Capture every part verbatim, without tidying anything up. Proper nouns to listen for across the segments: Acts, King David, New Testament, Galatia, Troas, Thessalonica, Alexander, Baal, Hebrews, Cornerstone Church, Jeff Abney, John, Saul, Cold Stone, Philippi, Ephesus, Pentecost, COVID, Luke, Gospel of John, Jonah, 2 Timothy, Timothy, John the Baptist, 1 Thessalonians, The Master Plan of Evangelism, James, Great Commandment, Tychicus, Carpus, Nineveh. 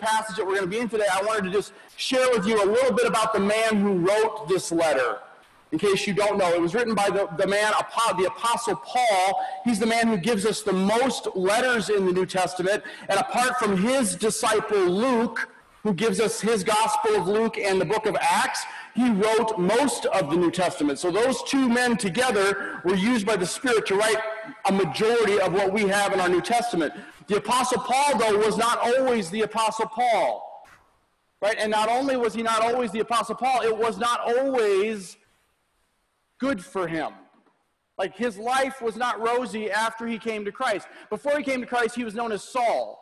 passage that we're going to be in today, I wanted to just share with you a little bit about the man who wrote this letter. In case you don't know, it was written by the, the man, the Apostle Paul. He's the man who gives us the most letters in the New Testament. And apart from his disciple Luke, who gives us his Gospel of Luke and the book of Acts, he wrote most of the New Testament. So those two men together were used by the Spirit to write a majority of what we have in our New Testament. The Apostle Paul, though, was not always the Apostle Paul. Right? And not only was he not always the Apostle Paul, it was not always good for him. Like, his life was not rosy after he came to Christ. Before he came to Christ, he was known as Saul.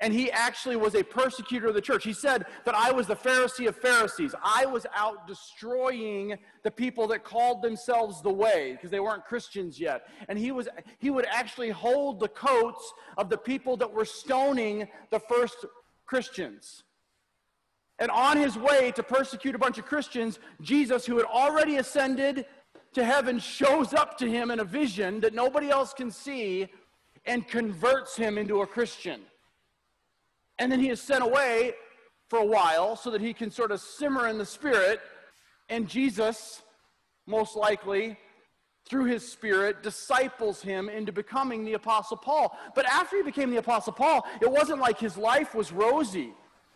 And he actually was a persecutor of the church. He said that I was the Pharisee of Pharisees. I was out destroying the people that called themselves the way, because they weren't Christians yet. And he was he would actually hold the coats of the people that were stoning the first Christians. And on his way to persecute a bunch of Christians, Jesus, who had already ascended to heaven, shows up to him in a vision that nobody else can see and converts him into a Christian. And then he is sent away for a while so that he can sort of simmer in the Spirit, and Jesus, most likely, through his Spirit, disciples him into becoming the Apostle Paul. But after he became the Apostle Paul, it wasn't like his life was rosy.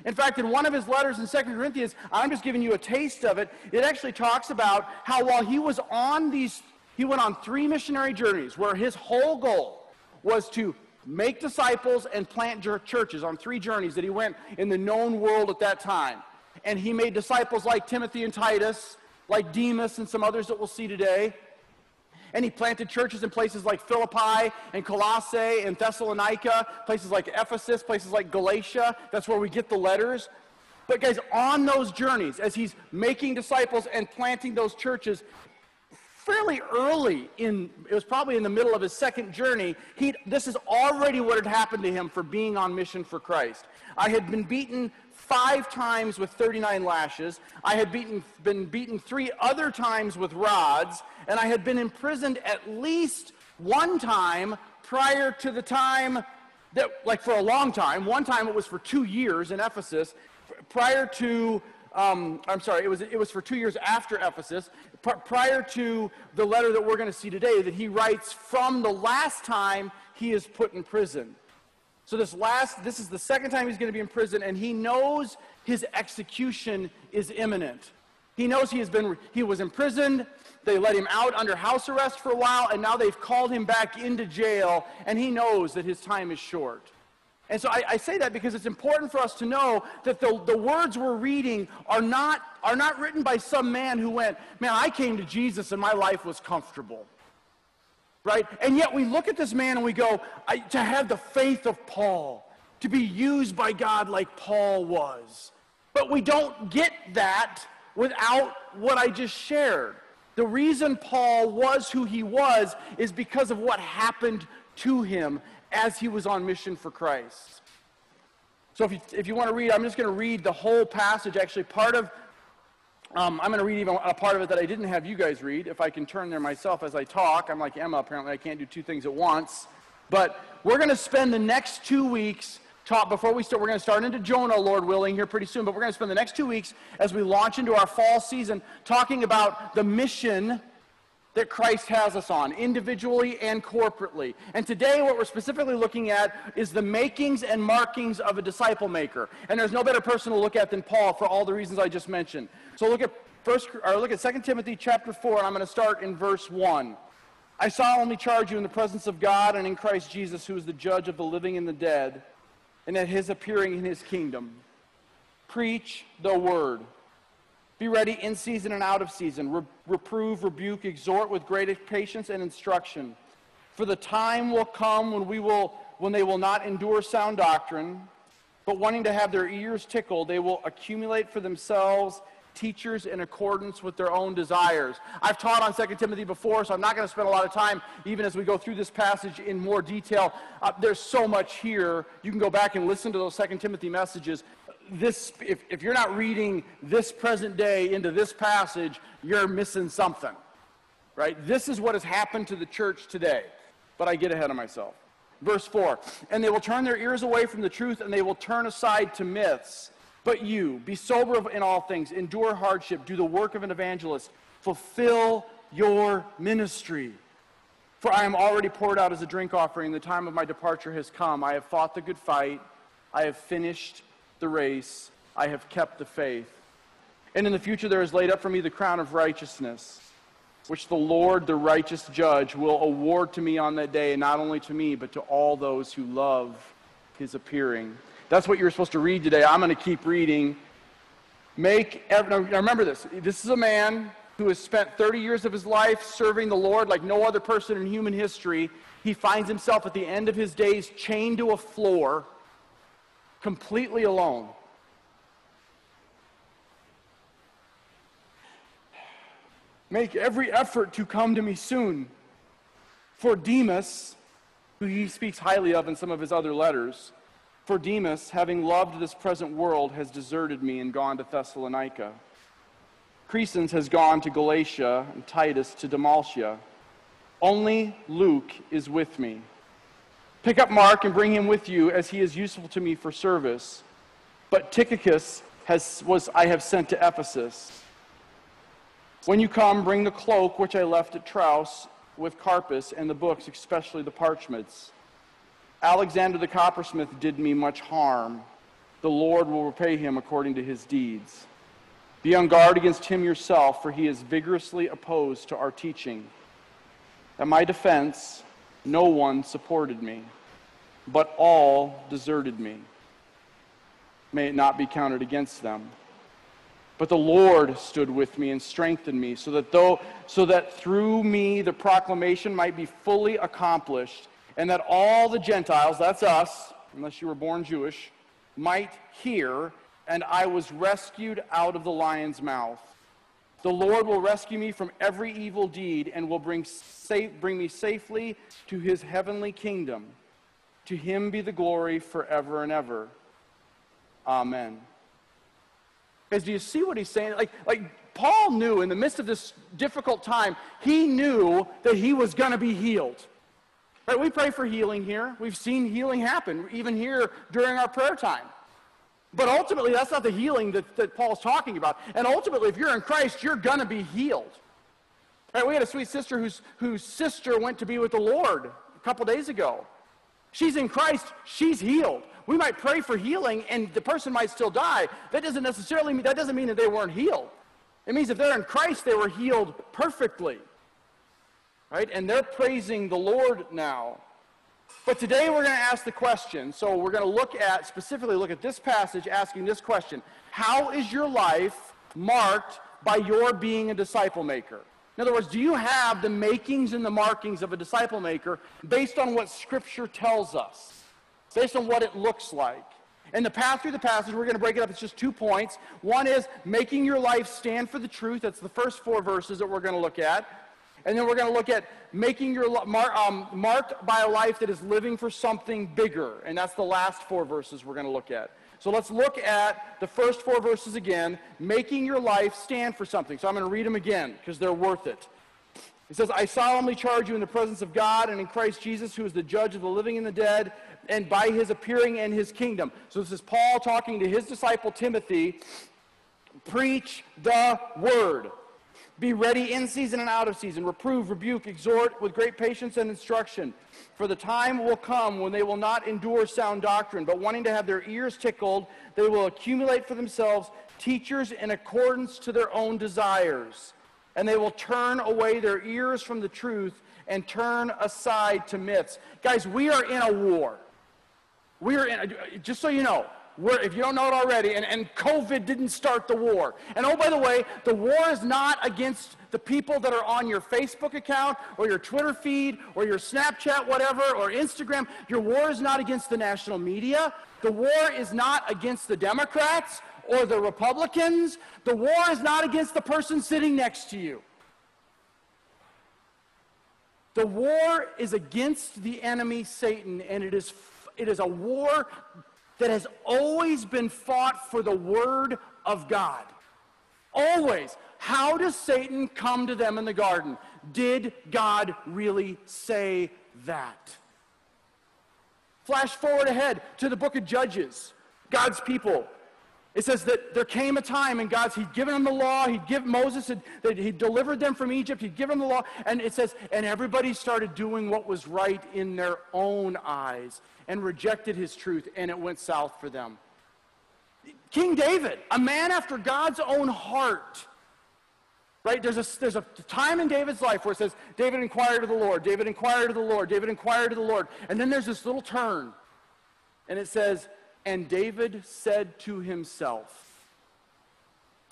In fact, in one of his letters in Second Corinthians, I'm just giving you a taste of it, it actually talks about how while he was on these, he went on three missionary journeys where his whole goal was to make disciples and plant churches, on three journeys that he went in the known world at that time. And he made disciples like Timothy and Titus, like Demas and some others that we'll see today. And he planted churches in places like Philippi and Colossae and Thessalonica, places like Ephesus, places like Galatia. That's where we get the letters. But guys, on those journeys, as he's making disciples and planting those churches, fairly early in, it was probably in the middle of his second journey, he this is already what had happened to him for being on mission for Christ. I had been beaten five times with thirty-nine lashes. I had beaten, been beaten three other times with rods, and I had been imprisoned at least one time prior to the time that, like for a long time, one time it was for two years in Ephesus, prior to, um, I'm sorry, it was, it was for two years after Ephesus, prior to the letter that we're going to see today that he writes from the last time he is put in prison. So this last, this is the second time he's going to be in prison, and he knows his execution is imminent. He knows he has been, he was imprisoned, they let him out under house arrest for a while, and now they've called him back into jail, and he knows that his time is short. And so I, I say that because it's important for us to know that the, the words we're reading are not, are not written by some man who went, man, I came to Jesus and my life was comfortable. Right? And yet we look at this man and we go, I, to have the faith of Paul, to be used by God like Paul was. But we don't get that without what I just shared. The reason Paul was who he was is because of what happened to him as he was on mission for Christ. So if you, if you want to read, I'm just going to read the whole passage. Actually, part of, Um, I'm going to read even a part of it that I didn't have you guys read. If I can turn there myself as I talk. I'm like Emma, apparently I can't do two things at once. But we're going to spend the next two weeks, taught before we start, we're going to start into Jonah, Lord willing, here pretty soon. But we're going to spend the next two weeks as we launch into our fall season talking about the mission that Christ has us on, individually and corporately. And today what we're specifically looking at is the makings and markings of a disciple maker. And there's no better person to look at than Paul for all the reasons I just mentioned. So look at first, or look at Second Timothy chapter four, and I'm going to start in verse one. I solemnly charge you in the presence of God and in Christ Jesus, who is the judge of the living and the dead, and at his appearing in his kingdom. Preach the word. Be ready in season and out of season. Re- reprove, rebuke, exhort with great patience and instruction. For the time will come when we will, when they will not endure sound doctrine, but wanting to have their ears tickled, they will accumulate for themselves teachers in accordance with their own desires. I've taught on Second Timothy before, so I'm not going to spend a lot of time, even as we go through this passage in more detail. Uh, there's so much here. You can go back and listen to those Second Timothy messages. This, if, if you're not reading this present day into this passage, you're missing something, right? This is what has happened to the church today, but I get ahead of myself. Verse four, and they will turn their ears away from the truth, and they will turn aside to myths. But you, be sober in all things, endure hardship, do the work of an evangelist, fulfill your ministry. For I am already poured out as a drink offering. The time of my departure has come. I have fought the good fight. I have finished the race. I have kept the faith. And in the future there is laid up for me the crown of righteousness, which the Lord, the righteous judge, will award to me on that day, and not only to me, but to all those who love his appearing. That's what you're supposed to read today. I'm going to keep reading. Make every, now remember this. This is a man who has spent thirty years of his life serving the Lord like no other person in human history. He finds himself at the end of his days chained to a floor, completely alone. Make every effort to come to me soon. For Demas, who he speaks highly of in some of his other letters, for Demas, having loved this present world, has deserted me and gone to Thessalonica. Crescens has gone to Galatia, and Titus to Dalmatia. Only Luke is with me. Pick up Mark and bring him with you, as he is useful to me for service. But Tychicus has, was I have sent to Ephesus. When you come, bring the cloak which I left at Troas with Carpus, and the books, especially the parchments. Alexander the coppersmith did me much harm. The Lord will repay him according to his deeds. Be on guard against him yourself, for he is vigorously opposed to our teaching. At my defense, no one supported me, but all deserted me. May it not be counted against them. But the Lord stood with me and strengthened me, so that though so that through me the proclamation might be fully accomplished, and that all the Gentiles, that's us, unless you were born Jewish, might hear, and I was rescued out of the lion's mouth. The Lord will rescue me from every evil deed, and will bring safe, bring me safely to his heavenly kingdom. To him be the glory forever and ever. Amen. Because do you see what he's saying? Like, like Paul knew in the midst of this difficult time, he knew that he was going to be healed. Right? We pray for healing here. We've seen healing happen, even here during our prayer time. But ultimately, that's not the healing that, that Paul's talking about. And ultimately, if you're in Christ, you're going to be healed. Right? We had a sweet sister whose, whose sister went to be with the Lord a couple days ago. She's in Christ. She's healed. We might pray for healing, and the person might still die. That doesn't necessarily mean, that doesn't mean that they weren't healed. It means if they're in Christ, they were healed perfectly, right? And they're praising the Lord now. But today we're going to ask the question. So we're going to look at, specifically look at this passage, asking this question: how is your life marked by your being a disciple maker? In other words, do you have the makings and the markings of a disciple maker based on what Scripture tells us? Based on what it looks like. And the path through the passage, we're going to break it up. It's just two points. One is making your life stand for the truth. That's the first four verses that we're going to look at. And then we're going to look at making your mar- um, marked by a life that is living for something bigger. And that's the last four verses we're going to look at. So let's look at the first four verses again. Making your life stand for something. So I'm going to read them again because they're worth it. It says, I solemnly charge you in the presence of God and in Christ Jesus, who is the judge of the living and the dead, and by his appearing and his kingdom. So this is Paul talking to his disciple Timothy. Preach the word. Be ready in season and out of season. Reprove, rebuke, exhort with great patience and instruction. For the time will come when they will not endure sound doctrine, but wanting to have their ears tickled, they will accumulate for themselves teachers in accordance to their own desires. And they will turn away their ears from the truth and turn aside to myths. Guys, we are in a war. We are in, a, just so you know, we're, if you don't know it already, and, and COVID didn't start the war. And oh, by the way, the war is not against the people that are on your Facebook account or your Twitter feed or your Snapchat, whatever, or Instagram. Your war is not against the national media. The war is not against the Democrats or the Republicans. The war is not against the person sitting next to you. The war is against the enemy, Satan, and it is, it is a war that has always been fought for the Word of God. Always. How does Satan come to them in the garden? Did God really say that? Flash forward ahead to the book of Judges, God's people. It says that there came a time and God's, he'd given them the law, he'd given Moses, had, he'd delivered them from Egypt, he'd given them the law, and it says, and everybody started doing what was right in their own eyes and rejected his truth, and it went south for them. King David, a man after God's own heart. Right? There's a, there's a time in David's life where it says, David inquired of the Lord, David inquired of the Lord, David inquired of the Lord. And then there's this little turn. And it says, and David said to himself,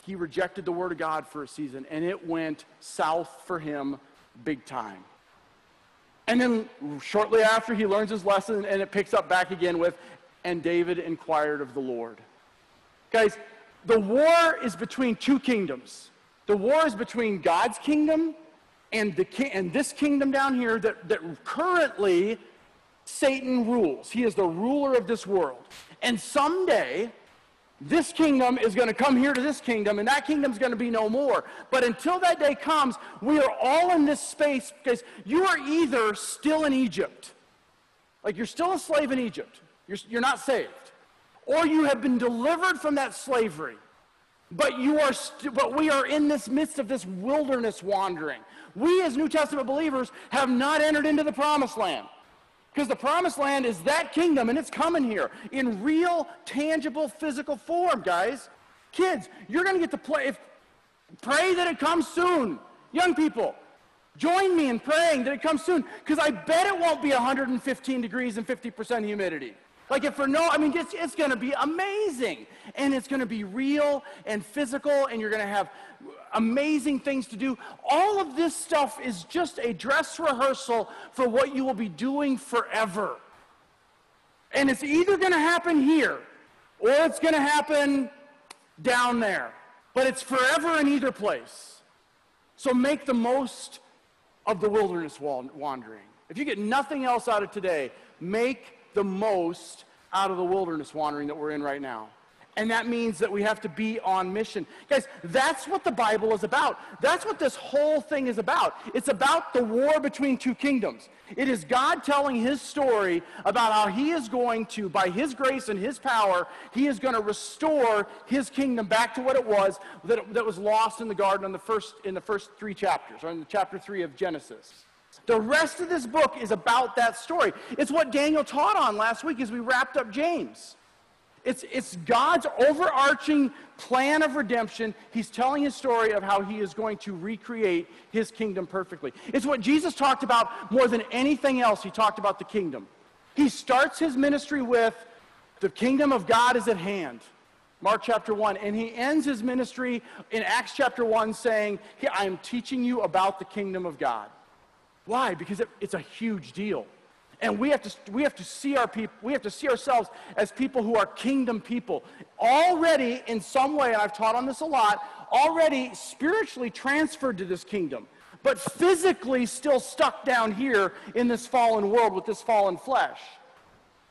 he rejected the word of God for a season, and it went south for him big time. And then shortly after, he learns his lesson, and it picks up back again with, and David inquired of the Lord. Guys, the war is between two kingdoms. The war is between God's kingdom and, the ki and this kingdom down here that, that currently Satan rules. He is the ruler of this world. And someday, this kingdom is going to come here to this kingdom, and that kingdom is going to be no more. But until that day comes, we are all in this space, because you are either still in Egypt, like you're still a slave in Egypt, you're, you're not saved, or you have been delivered from that slavery. But you are, but we are in this midst of this wilderness wandering. We as New Testament believers have not entered into the promised land, because the promised land is that kingdom, and it's coming here in real, tangible, physical form, guys. Kids, you're going to get to play. If, pray that it comes soon. Young people, join me in praying that it comes soon, because I bet it won't be one hundred fifteen degrees and fifty percent humidity. Like if for no, I mean, it's, it's going to be amazing, and it's going to be real and physical, and you're going to have amazing things to do. All of this stuff is just a dress rehearsal for what you will be doing forever. And it's either going to happen here, or it's going to happen down there. But it's forever in either place. So make the most of the wilderness wandering. If you get nothing else out of today, make the most out of the wilderness wandering that we're in right now. And that means that we have to be on mission. Guys, that's what the Bible is about. That's what this whole thing is about. It's about the war between two kingdoms. It is God telling his story about how he is going to, by his grace and his power, he is going to restore his kingdom back to what it was that, that was lost in the garden in the, first, in the first three chapters, or in the chapter three of Genesis. The rest of this book is about that story. It's what Daniel taught on last week as we wrapped up James. It's, it's God's overarching plan of redemption. He's telling his story of how he is going to recreate his kingdom perfectly. It's what Jesus talked about more than anything else. He talked about the kingdom. He starts his ministry with, the kingdom of God is at hand. Mark chapter one, and he ends his ministry in Acts chapter one saying, I am teaching you about the kingdom of God. Why? Because it, it's a huge deal, and we have to we have to see our people. We have to see ourselves as people who are kingdom people, already in some way. And I've taught on this a lot. Already spiritually transferred to this kingdom, but physically still stuck down here in this fallen world with this fallen flesh.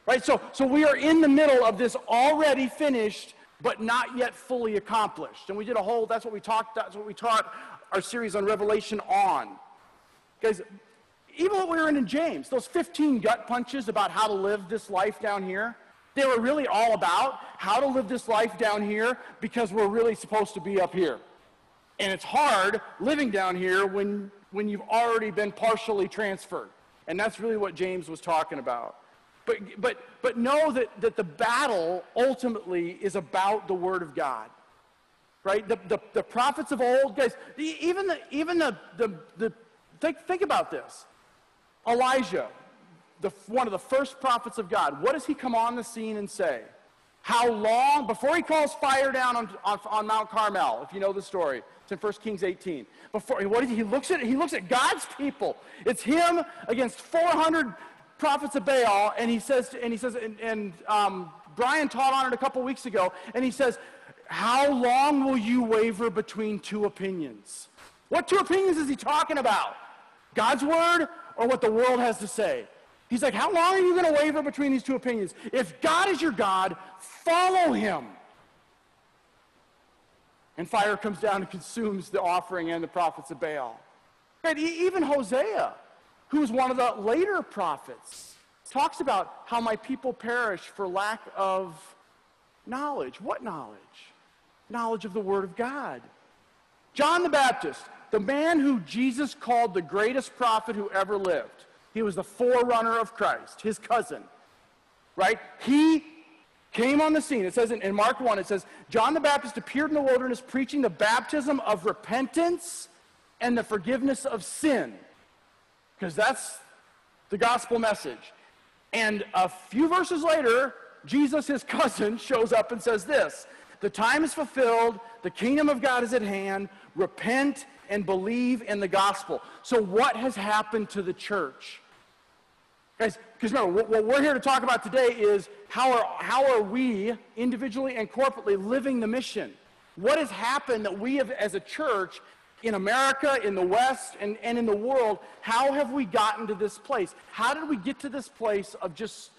Right. So so we are in the middle of this already finished, but not yet fully accomplished. And we did a whole. That's what we talked. That's what we taught our series on Revelation on. Guys, even what we were in in James, those fifteen gut punches about how to live this life down here, they were really all about how to live this life down here, because we're really supposed to be up here. And it's hard living down here when, when you've already been partially transferred. And that's really what James was talking about. But, but, but know that, that the battle ultimately is about the Word of God. Right? The, the, the prophets of old, guys, the, even the, even the, the, the Think, think about this. Elijah, the, one of the first prophets of God, what does he come on the scene and say? How long, before he calls fire down on, on, on Mount Carmel, if you know the story, it's in First Kings eighteen. Before, what is he, he, looks at, he looks at God's people. It's him against four hundred prophets of Baal, and he says, and, he says, and, and um, Brian taught on it a couple weeks ago, and he says, how long will you waver between two opinions? What two opinions is he talking about? God's word or what the world has to say? He's like, how long are you going to waver between these two opinions? If God is your God, follow him. And fire comes down and consumes the offering and the prophets of Baal. And even Hosea, who was one of the later prophets, talks about how my people perish for lack of knowledge. What knowledge? Knowledge of the Word of God. John the Baptist, the man who Jesus called the greatest prophet who ever lived. He was the forerunner of Christ, his cousin, right? He came on the scene. It says in, in Mark one, it says, John the Baptist appeared in the wilderness preaching the baptism of repentance and the forgiveness of sin. Because that's the gospel message. And a few verses later, Jesus, his cousin, shows up and says this, the time is fulfilled, the kingdom of God is at hand, repent and believe in the gospel. So what has happened to the church? Guys, because remember, what we're here to talk about today is how are, how are we, individually and corporately, living the mission? What has happened that we have, as a church, in America, in the West, and, and in the world, how have we gotten to this place? How did we get to this place of just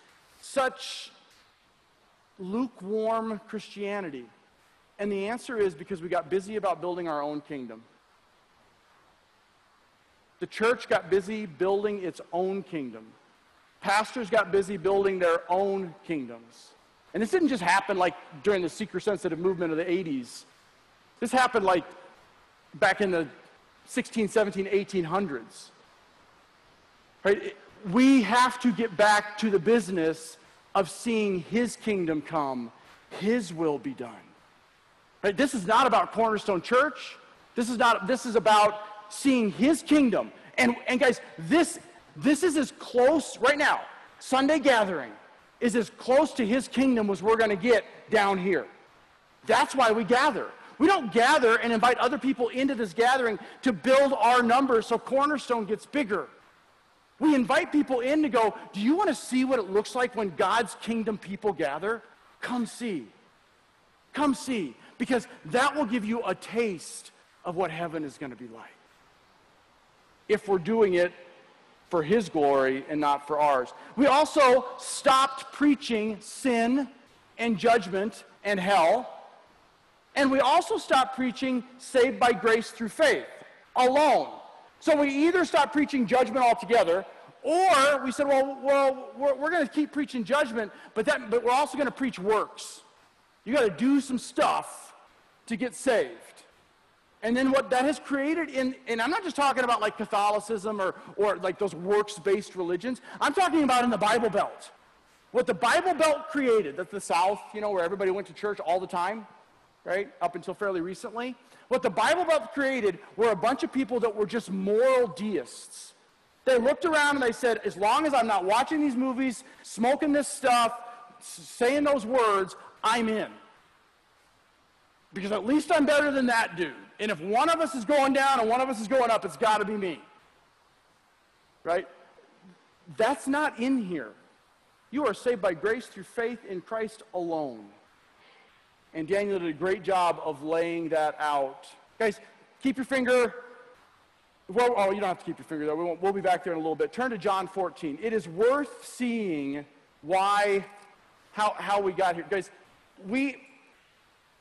such lukewarm Christianity? And the answer is because we got busy about building our own kingdom. The church got busy building its own kingdom. Pastors got busy building their own kingdoms. And this didn't just happen like during the seeker-sensitive movement of the eighties. This happened like back in the sixteen, seventeen, eighteen hundreds. Right? We have to get back to the business of seeing his kingdom come, his will be done. Right? This is not about Cornerstone Church. This is not, this is about seeing his kingdom. And, and guys, this This is as close, right now, Sunday gathering is as close to his kingdom as we're going to get down here. That's why we gather. We don't gather and invite other people into this gathering to build our numbers so Cornerstone gets bigger. We invite people in to go, do you want to see what it looks like when God's kingdom people gather? Come see. Come see. Because that will give you a taste of what heaven is going to be like. If we're doing it for his glory and not for ours. We also stopped preaching sin and judgment and hell. And we also stopped preaching saved by grace through faith alone. So we either stopped preaching judgment altogether, or we said, well, well we're, we're going to keep preaching judgment, but, that, but we're also going to preach works. You got to do some stuff to get saved. And then what that has created in, and I'm not just talking about like Catholicism or, or like those works-based religions. I'm talking about in the Bible Belt. What the Bible Belt created, that's the South, you know, where everybody went to church all the time, right, up until fairly recently. What the Bible Belt created were a bunch of people that were just moral deists. They looked around and they said, as long as I'm not watching these movies, smoking this stuff, saying those words, I'm in. Because at least I'm better than that dude. And if one of us is going down and one of us is going up, it's got to be me. Right? That's not in here. You are saved by grace through faith in Christ alone. And Daniel did a great job of laying that out. Guys, keep your finger. Well, oh, you don't have to keep your finger there. We won't, we'll be back there in a little bit. Turn to John fourteen. It is worth seeing why, how, how we got here. Guys, we...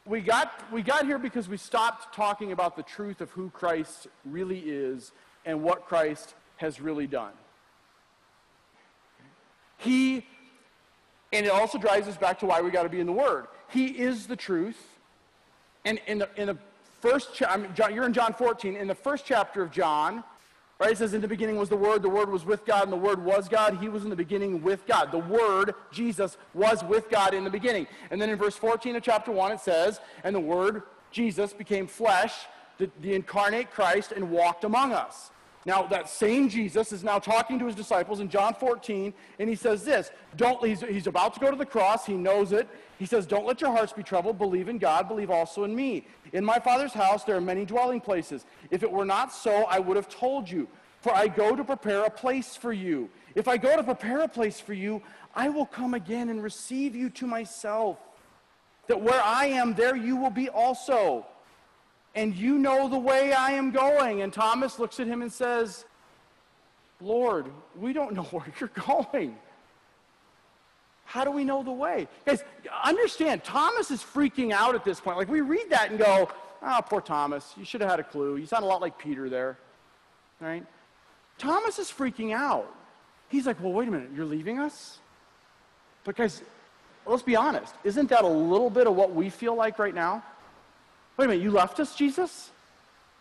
We got, we got here because we stopped talking about the truth of who Christ really is and what Christ has really done. He, and it also drives us back to why we got to be in the Word. He is the truth. And in the, in the first, cha- I mean, John, you're in John fourteen, in the first chapter of John, right, it says, in the beginning was the Word, the Word was with God, and the Word was God. He was in the beginning with God. The Word, Jesus, was with God in the beginning. And then in verse fourteen of chapter one, it says, and the Word, Jesus, became flesh, the, the incarnate Christ, and walked among us. Now, that same Jesus is now talking to his disciples in John fourteen, and he says this. Don't, he's, he's about to go to the cross. He knows it. He says, don't let your hearts be troubled. Believe in God. Believe also in me. In my Father's house there are many dwelling places. If it were not so, I would have told you. For I go to prepare a place for you. If I go to prepare a place for you, I will come again and receive you to myself. That where I am, there you will be also. And you know the way I am going. And Thomas looks at him and says, Lord, we don't know where you're going. How do we know the way? Guys, understand, Thomas is freaking out at this point. Like, we read that and go, ah, oh, poor Thomas. You should have had a clue. You sound a lot like Peter there, right? Thomas is freaking out. He's like, well, wait a minute, you're leaving us? But guys, let's be honest. Isn't that a little bit of what we feel like right now? Wait a minute, you left us, Jesus?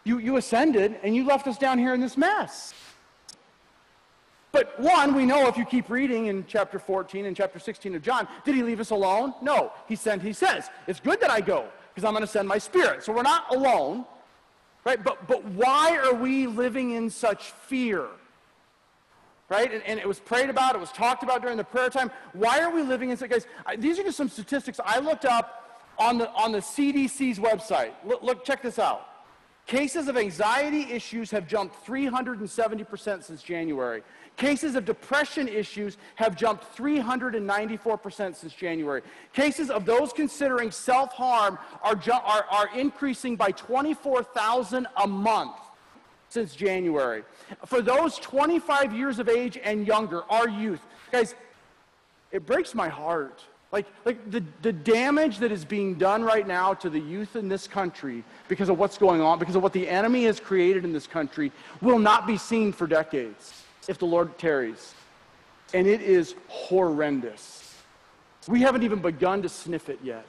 You, you ascended, and you left us down here in this mess. But one, we know if you keep reading in chapter fourteen and chapter sixteen of John, did he leave us alone? No. He sent, he says, it's good that I go, because I'm going to send my Spirit. So we're not alone, right? But, but why are we living in such fear? Right? And, and it was prayed about, it was talked about during the prayer time. Why are we living in such, guys, I, these are just some statistics I looked up on the, on the C D C's website. Look, look, check this out. Cases of anxiety issues have jumped three hundred seventy percent since January. Cases of depression issues have jumped three hundred ninety-four percent since January. Cases of those considering self-harm are, ju- are, are increasing by twenty-four thousand a month since January. For those twenty-five years of age and younger, our youth, guys, it breaks my heart. Like, like the, the damage that is being done right now to the youth in this country because of what's going on, because of what the enemy has created in this country, will not be seen for decades if the Lord tarries. And it is horrendous. We haven't even begun to sniff it yet.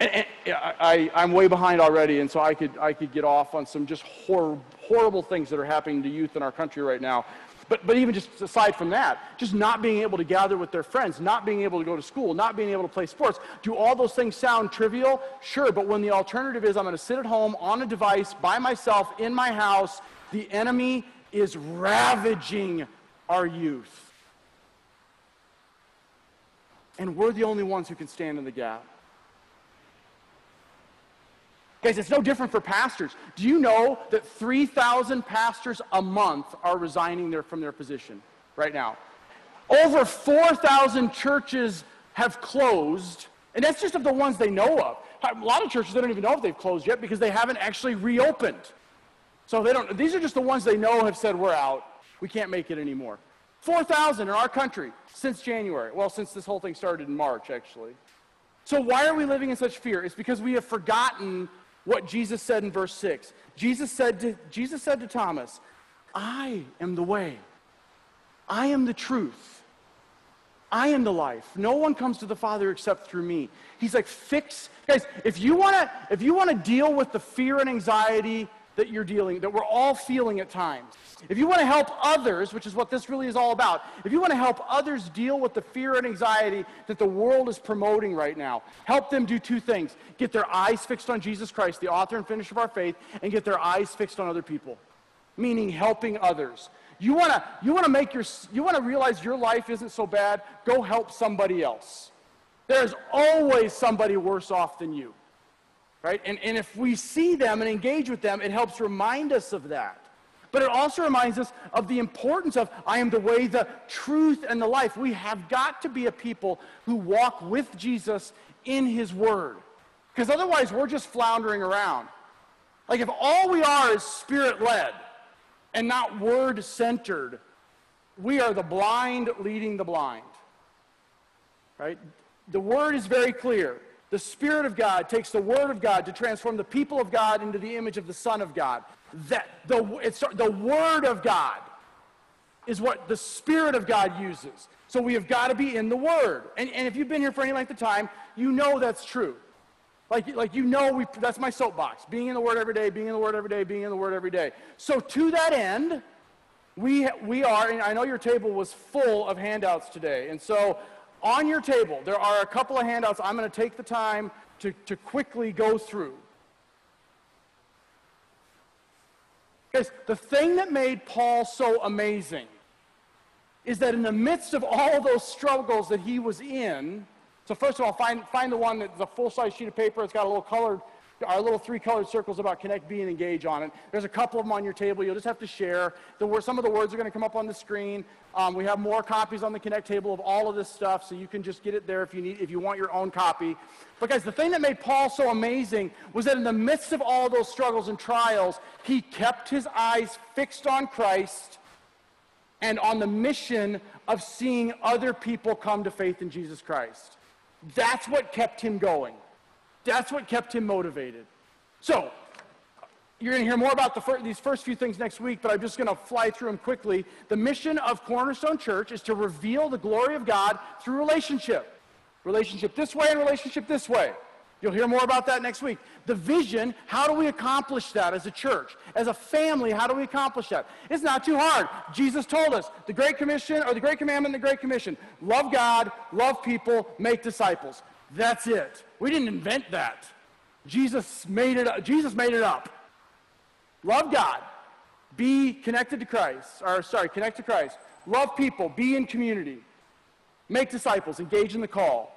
And, and I, I, I'm way behind already, and so I could, I could get off on some just hor- horrible things that are happening to youth in our country right now. But, but even just aside from that, just not being able to gather with their friends, not being able to go to school, not being able to play sports. Do all those things sound trivial? Sure, but when the alternative is I'm going to sit at home on a device by myself in my house, the enemy is ravaging our youth. And we're the only ones who can stand in the gap. Guys, it's no different for pastors. Do you know that three thousand pastors a month are resigning their, from their position right now? Over four thousand churches have closed, and that's just of the ones they know of. A lot of churches, they don't even know if they've closed yet because they haven't actually reopened. So they don't. These are just the ones they know have said, we're out. We can't make it anymore. four thousand in our country since January. Well, since this whole thing started in March, actually. So why are we living in such fear? It's because we have forgotten what Jesus said in verse six. Jesus said to, Jesus said to Thomas, I am the way. I am the truth. I am the life. No one comes to the Father except through me. He's like, fix, guys, if you want to if you want to deal with the fear and anxiety that you're dealing, that we're all feeling at times, if you want to help others, which is what this really is all about, if you want to help others deal with the fear and anxiety that the world is promoting right now, help them do two things. Get their eyes fixed on Jesus Christ, the author and finisher of our faith, and get their eyes fixed on other people, meaning helping others. You want to you want to make your you want to realize your life isn't so bad, go help somebody else. There's always somebody worse off than you. Right? And, and if we see them and engage with them, it helps remind us of that. But it also reminds us of the importance of, I am the way, the truth, and the life. We have got to be a people who walk with Jesus in his word. Because otherwise, we're just floundering around. Like, if all we are is spirit-led and not word-centered, we are the blind leading the blind. Right? The word is very clear. The Spirit of God takes the Word of God to transform the people of God into the image of the Son of God. That the, it's, the Word of God is what the Spirit of God uses. So we have got to be in the Word. And, and if you've been here for any length of time, you know that's true. Like, like you know, we, that's my soapbox. Being in the Word every day, being in the Word every day, being in the Word every day. So to that end, we, we are, and I know your table was full of handouts today. And so on your table, there are a couple of handouts I'm going to take the time to, to quickly go through. Guys, the thing that made Paul so amazing is that in the midst of all those struggles that he was in, so first of all, find, find the one that's a full-size sheet of paper. It's got a little colored, our little three colored circles about connect, be, and engage on it. There's a couple of them on your table. You'll just have to share. The, some of the words are going to come up on the screen. Um, we have more copies on the connect table of all of this stuff, so you can just get it there if you need, if you want your own copy. But guys, the thing that made Paul so amazing was that in the midst of all those struggles and trials, he kept his eyes fixed on Christ and on the mission of seeing other people come to faith in Jesus Christ. That's what kept him going. That's what kept him motivated. So, You're going to hear more about the fir- these first few things next week, but I'm just going to fly through them quickly. The mission of Cornerstone Church is to reveal the glory of God through relationship. Relationship this way and relationship this way. You'll hear more about that next week. The vision, how do we accomplish that as a church? As a family, how do we accomplish that? It's not too hard. Jesus told us the Great Commission, or the Great Commandment and the Great Commission. Love God, love people, make disciples. That's it. We didn't invent that. Jesus made it up. Jesus made it up. Love God. Be connected to Christ. Or sorry, connect to Christ. Love people. Be in community. Make disciples. Engage in the call.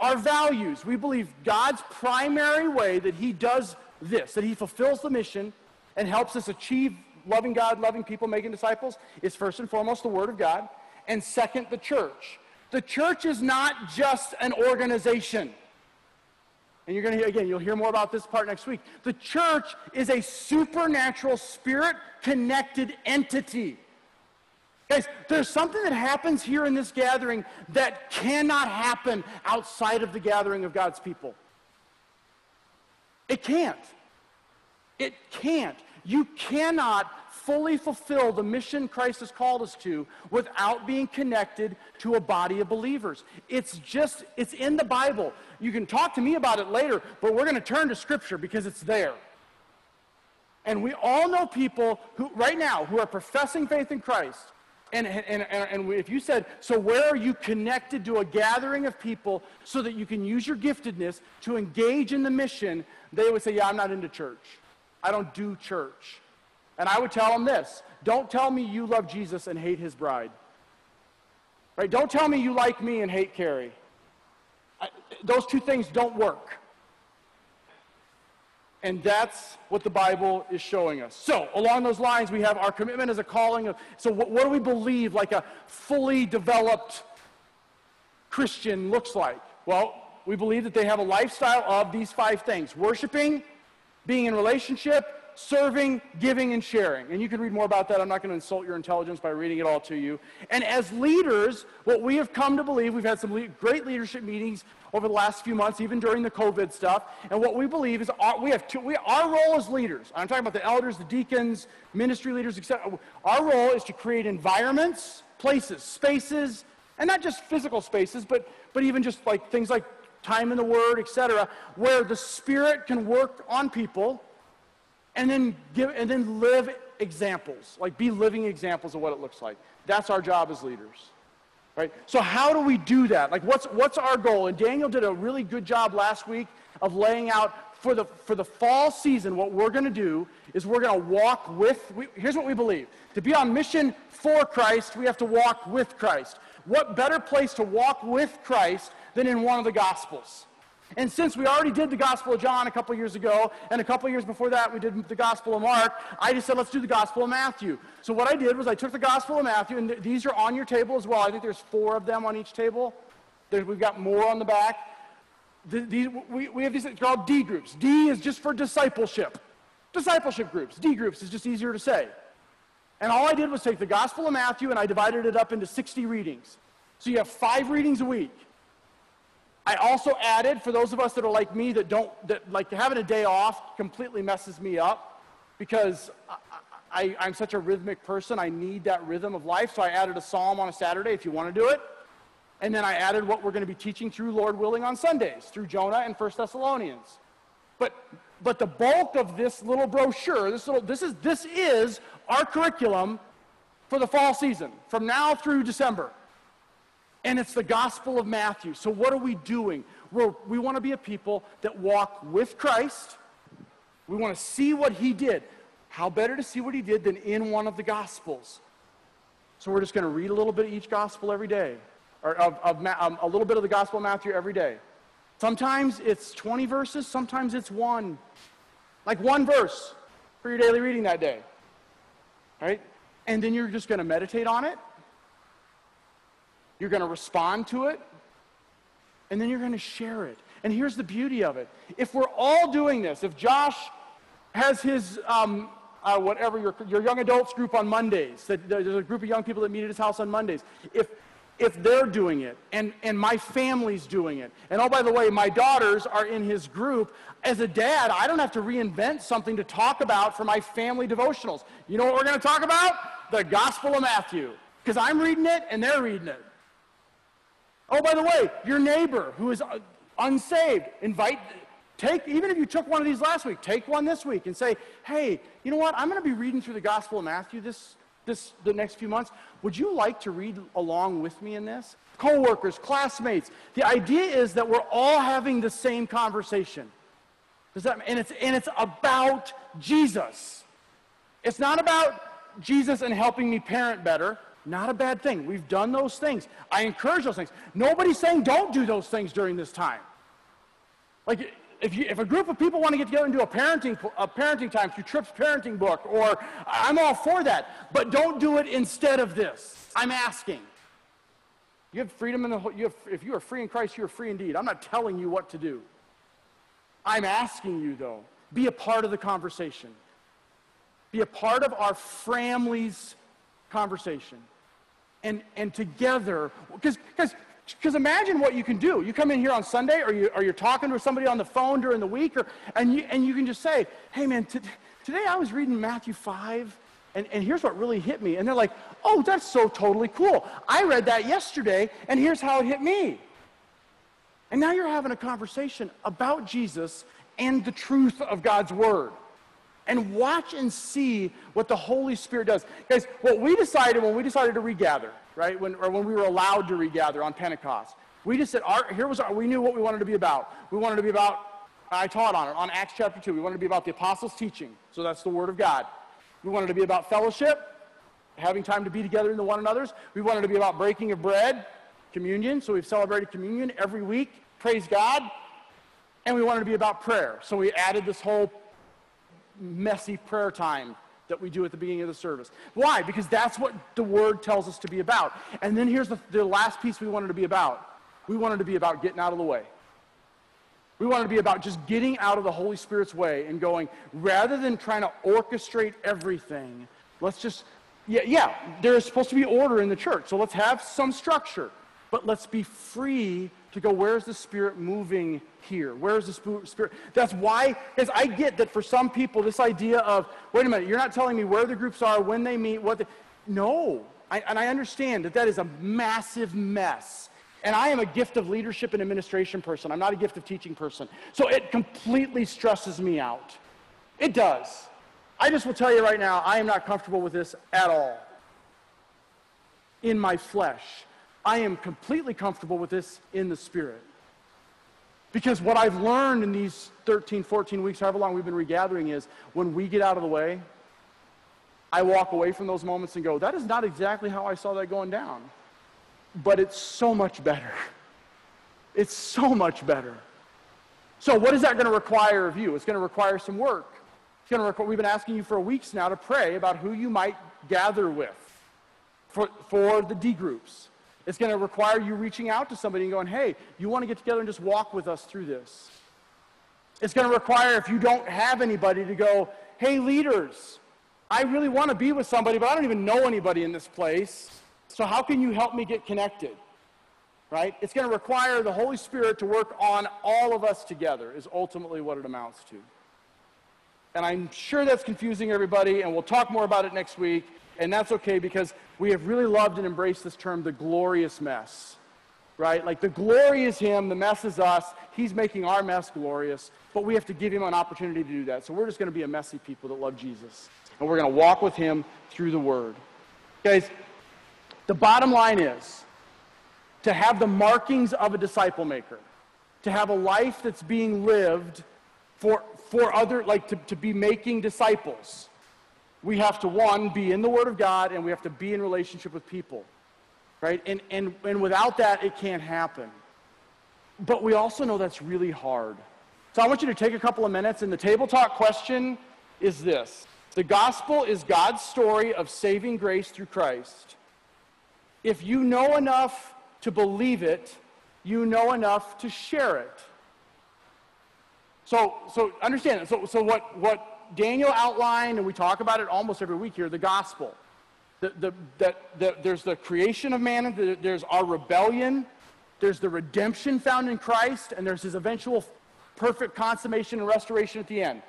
Our values. We believe God's primary way that he does this, that he fulfills the mission and helps us achieve loving God, loving people, making disciples, is first and foremost the Word of God, and second, the church. The church is not just an organization. And you're going to hear, again, you'll hear more about this part next week. The church is a supernatural, spirit-connected entity. Guys, there's something that happens here in this gathering that cannot happen outside of the gathering of God's people. It can't. It can't. You cannot fully fulfill the mission Christ has called us to without being connected to a body of believers. It's just, it's in the Bible. You can talk to me about it later, but we're going to turn to Scripture because it's there. And we all know people who, right now, who are professing faith in Christ. And, and, and, and if you said, so where are you connected to a gathering of people so that you can use your giftedness to engage in the mission, they would say, yeah, I'm not into church. I don't do church. And I would tell them this, don't tell me you love Jesus and hate his bride. Right? Don't tell me you like me and hate Carrie. I, those two things don't work. And that's what the Bible is showing us. So, along those lines, we have our commitment as a calling. Of, so, what, what do we believe like a fully developed Christian looks like? Well, we believe that they have a lifestyle of these five things. Worshiping, being in relationship, serving, giving, and sharing. And you can read more about that. I'm not going to insult your intelligence by reading it all to you. And as leaders, what we have come to believe, we've had some le- great leadership meetings over the last few months, even during the COVID stuff. And what we believe is our, we have two, we, our role as leaders, I'm talking about the elders, the deacons, ministry leaders, et cetera. Our role is to create environments, places, spaces, and not just physical spaces, but, but even just like things like time in the Word, et cetera, where the Spirit can work on people and then give, and then live examples, like be living examples of what it looks like. That's our job as leaders. Right? So how do we do that? Like what's what's our goal? And Daniel did a really good job last week of laying out for the for the fall season what we're going to do is we're going to walk with we, here's what we believe. To be on mission for Christ, we have to walk with Christ. What better place to walk with Christ than in one of the Gospels? And since we already did the Gospel of John a couple years ago, and a couple years before that we did the Gospel of Mark, I just said, let's do the Gospel of Matthew. So what I did was I took the Gospel of Matthew, and th- these are on your table as well. I think there's four of them on each table. There, we've got more on the back. The, these, we, we have these things called D groups. D is just for discipleship. Discipleship groups. D groups is just easier to say. And all I did was take the Gospel of Matthew, and I divided it up into sixty readings. So you have five readings a week. I also added, for those of us that are like me, that don't, that like having a day off completely messes me up because I, I, I'm such a rhythmic person. I need that rhythm of life. So I added a psalm on a Saturday if you want to do it. And then I added what we're going to be teaching through, Lord willing, on Sundays, through Jonah and First Thessalonians. But but the bulk of this little brochure, this little this is this is our curriculum for the fall season, from now through December. And it's the Gospel of Matthew. So what are we doing? We're, we want to be a people that walk with Christ. We want to see what he did. How better to see what he did than in one of the Gospels? So we're just going to read a little bit of each Gospel every day, or of, of um, a little bit of the Gospel of Matthew every day. Sometimes it's twenty verses. Sometimes it's one. Like one verse for your daily reading that day. All right? And then you're just going to meditate on it. You're going to respond to it, and then you're going to share it. And here's the beauty of it. If we're all doing this, if Josh has his, um, uh, whatever, your, your young adults group on Mondays, that there's a group of young people that meet at his house on Mondays. If if they're doing it, and, and my family's doing it, and oh, by the way, my daughters are in his group, as a dad, I don't have to reinvent something to talk about for my family devotionals. You know what we're going to talk about? The Gospel of Matthew, because I'm reading it, and they're reading it. Oh, by the way, your neighbor who is unsaved, invite, take, even if you took one of these last week, take one this week and say, hey, you know what, I'm going to be reading through the Gospel of Matthew this This, the next few months. Would you like to read along with me in this? Co-workers, classmates. The idea is that we're all having the same conversation. Does that, and, it's, and it's about Jesus. It's not about Jesus and helping me parent better. Not a bad thing. We've done those things. I encourage those things. Nobody's saying don't do those things during this time. Like, If, you, if a group of people want to get together and do a parenting, a parenting time through Tripp's parenting book, or I'm all for that, but don't do it instead of this. I'm asking. You have freedom in the whole, you have, if you are free in Christ, you are free indeed. I'm not telling you what to do. I'm asking you, though, be a part of the conversation. Be a part of our family's conversation. And, and together, because, because, Because imagine what you can do. You come in here on Sunday, or, you, or you're talking to somebody on the phone during the week, or, and, you, and you can just say, hey, man, t- today I was reading Matthew five, and, and here's what really hit me. And they're like, oh, that's so totally cool. I read that yesterday, and here's how it hit me. And now you're having a conversation about Jesus and the truth of God's word. And watch and see what the Holy Spirit does. Guys, what we decided when we decided to regather, right, when, or when we were allowed to regather on Pentecost, we just said, our, here was our, we knew what we wanted to be about. We wanted to be about, I taught on it, on Acts chapter two. We wanted to be about the apostles' teaching, so that's the Word of God. We wanted to be about fellowship, having time to be together in the one another's. We wanted to be about breaking of bread, communion, so we've celebrated communion every week, praise God. And we wanted to be about prayer, so we added this whole messy prayer time that we do at the beginning of the service. Why? Because that's what the Word tells us to be about. And then here's the, the last piece we wanted to be about. We wanted to be about getting out of the way. We wanted to be about just getting out of the Holy Spirit's way and going, rather than trying to orchestrate everything, let's just, yeah, yeah, there's supposed to be order in the church, so let's have some structure. But let's be free to go, where's the Spirit moving here? Where's the Spirit? That's why, because I get that for some people, this idea of, wait a minute, you're not telling me where the groups are, when they meet, what they, no. I, and I understand that that is a massive mess. And I am a gift of leadership and administration person. I'm not a gift of teaching person. So it completely stresses me out. It does. I just will tell you right now, I am not comfortable with this at all. In my flesh. I am completely comfortable with this in the Spirit. Because what I've learned in these thirteen, fourteen weeks, however long we've been regathering, is when we get out of the way, I walk away from those moments and go, that is not exactly how I saw that going down. But it's so much better. It's so much better. So what is that going to require of you? It's going to require some work. It's going to require, we've been asking you for weeks now to pray about who you might gather with for, for the D groups. It's going to require you reaching out to somebody and going, hey, you want to get together and just walk with us through this. It's going to require, if you don't have anybody, to go, hey, leaders, I really want to be with somebody, but I don't even know anybody in this place, so how can you help me get connected, right? It's going to require the Holy Spirit to work on all of us together is ultimately what it amounts to. And I'm sure that's confusing everybody, and we'll talk more about it next week. And that's okay, because we have really loved and embraced this term, the glorious mess, right? Like, the glory is him, the mess is us. He's making our mess glorious, but we have to give him an opportunity to do that. So we're just going to be a messy people that love Jesus, and we're going to walk with him through the Word. Guys, the bottom line is to have the markings of a disciple maker, to have a life that's being lived for, for other, like to, to be making disciples. We have to, one, be in the Word of God, and we have to be in relationship with people, right? And, and, and without that, it can't happen. But we also know that's really hard. So I want you to take a couple of minutes, and the table talk question is this. The gospel is God's story of saving grace through Christ. If you know enough to believe it, you know enough to share it. So, so understand that. So, so what, what, Daniel outlined, and we talk about it almost every week here, the gospel. The, the, that, the, there's the creation of man, the, there's our rebellion, there's the redemption found in Christ, and there's his eventual perfect consummation and restoration at the end,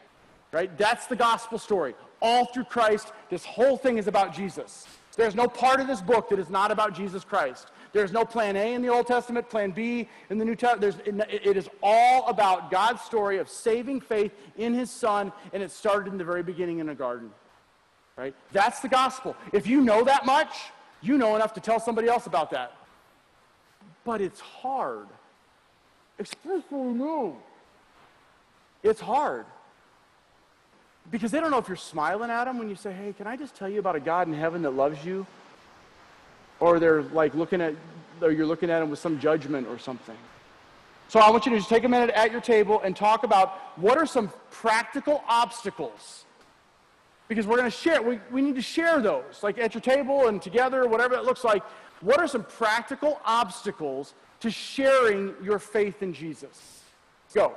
right? That's the gospel story. All through Christ, this whole thing is about Jesus. There's no part of this book that is not about Jesus Christ. There's no plan A in the Old Testament, plan B in the New Testament. It, it is all about God's story of saving faith in his Son, and it started in the very beginning in a garden. Right? That's the gospel. If you know that much, you know enough to tell somebody else about that. But it's hard. Explicitly no. It's hard. Because they don't know if you're smiling at them when you say, hey, can I just tell you about a God in heaven that loves you? Or they're like looking at, or you're looking at them with some judgment or something. So I want you to just take a minute at your table and talk about what are some practical obstacles. Because we're going to share, we, we need to share those, like at your table and together, whatever it looks like. What are some practical obstacles to sharing your faith in Jesus? Go.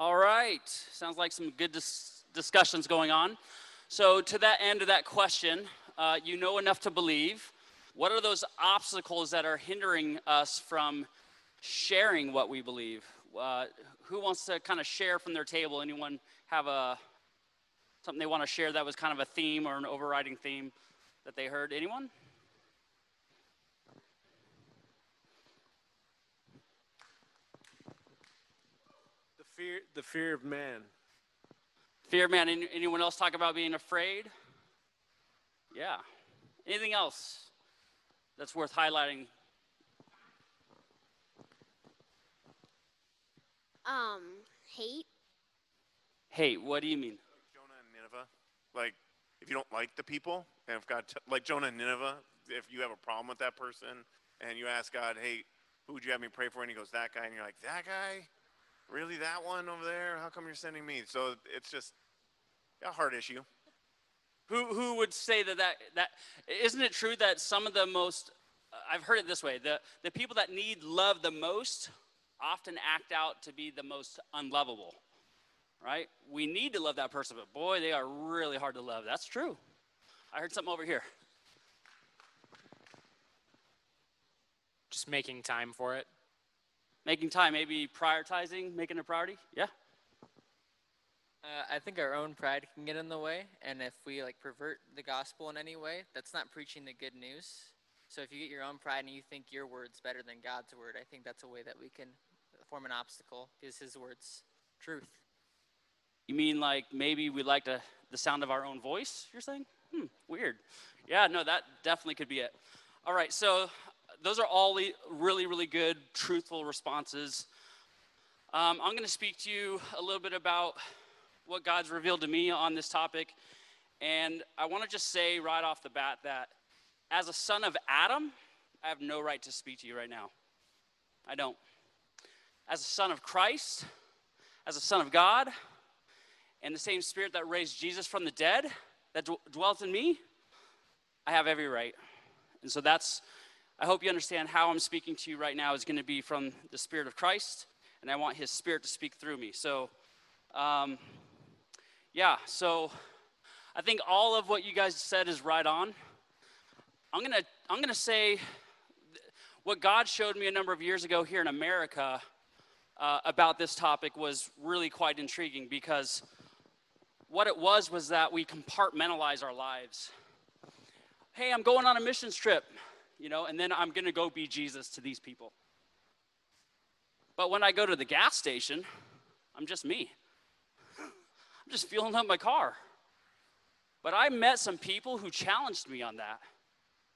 All right, sounds like some good dis discussions going on. So to that end of that question, uh, you know enough to believe. What are those obstacles that are hindering us from sharing what we believe? Uh, who wants to kind of share from their table? Anyone have a something they want to share that was kind of a theme or an overriding theme that they heard? Anyone? Fear, the fear of man. Fear of man. Any, anyone else talk about being afraid? Yeah. Anything else that's worth highlighting? Um, hate. Hate. What do you mean? Jonah and Nineveh. Like, if you don't like the people, and if God, t like Jonah and Nineveh, if you have a problem with that person, and you ask God, hey, who would you have me pray for? And he goes, that guy. And you're like, that guy? Really, that one over there? How come you're sending me? So it's just a heart issue. Who who would say that that, that isn't it true that some of the most, uh, I've heard it this way, the, the people that need love the most often act out to be the most unlovable, right? We need to love that person, but boy, they are really hard to love. That's true. I heard something over here. Just making time for it. Making time, maybe prioritizing, making a priority. Yeah. Uh, I think our own pride can get in the way, and if we like pervert the gospel in any way, that's not preaching the good news. So if you get your own pride and you think your word's better than God's word, I think that's a way that we can form an obstacle, because His word's truth. You mean like maybe we like to, the sound of our own voice? You're saying? Hmm. Weird. Yeah. No, that definitely could be it. All right. So. Those are all really, really good, truthful responses. Um, I'm going to speak to you a little bit about what God's revealed to me on this topic. And I want to just say right off the bat that as a son of Adam, I have no right to speak to you right now. I don't. As a son of Christ, as a son of God, and the same Spirit that raised Jesus from the dead, that dwelt in me, I have every right. And so that's... I hope you understand how I'm speaking to you right now is going to be from the Spirit of Christ, and I want His Spirit to speak through me. So, um, yeah, so I think all of what you guys said is right on. I'm going to I'm going to say what God showed me a number of years ago here in America uh, about this topic was really quite intriguing, because what it was was that we compartmentalize our lives. Hey, I'm going on a missions trip. You know, and then I'm going to go be Jesus to these people. But when I go to the gas station, I'm just me. I'm just fueling up my car. But I met some people who challenged me on that.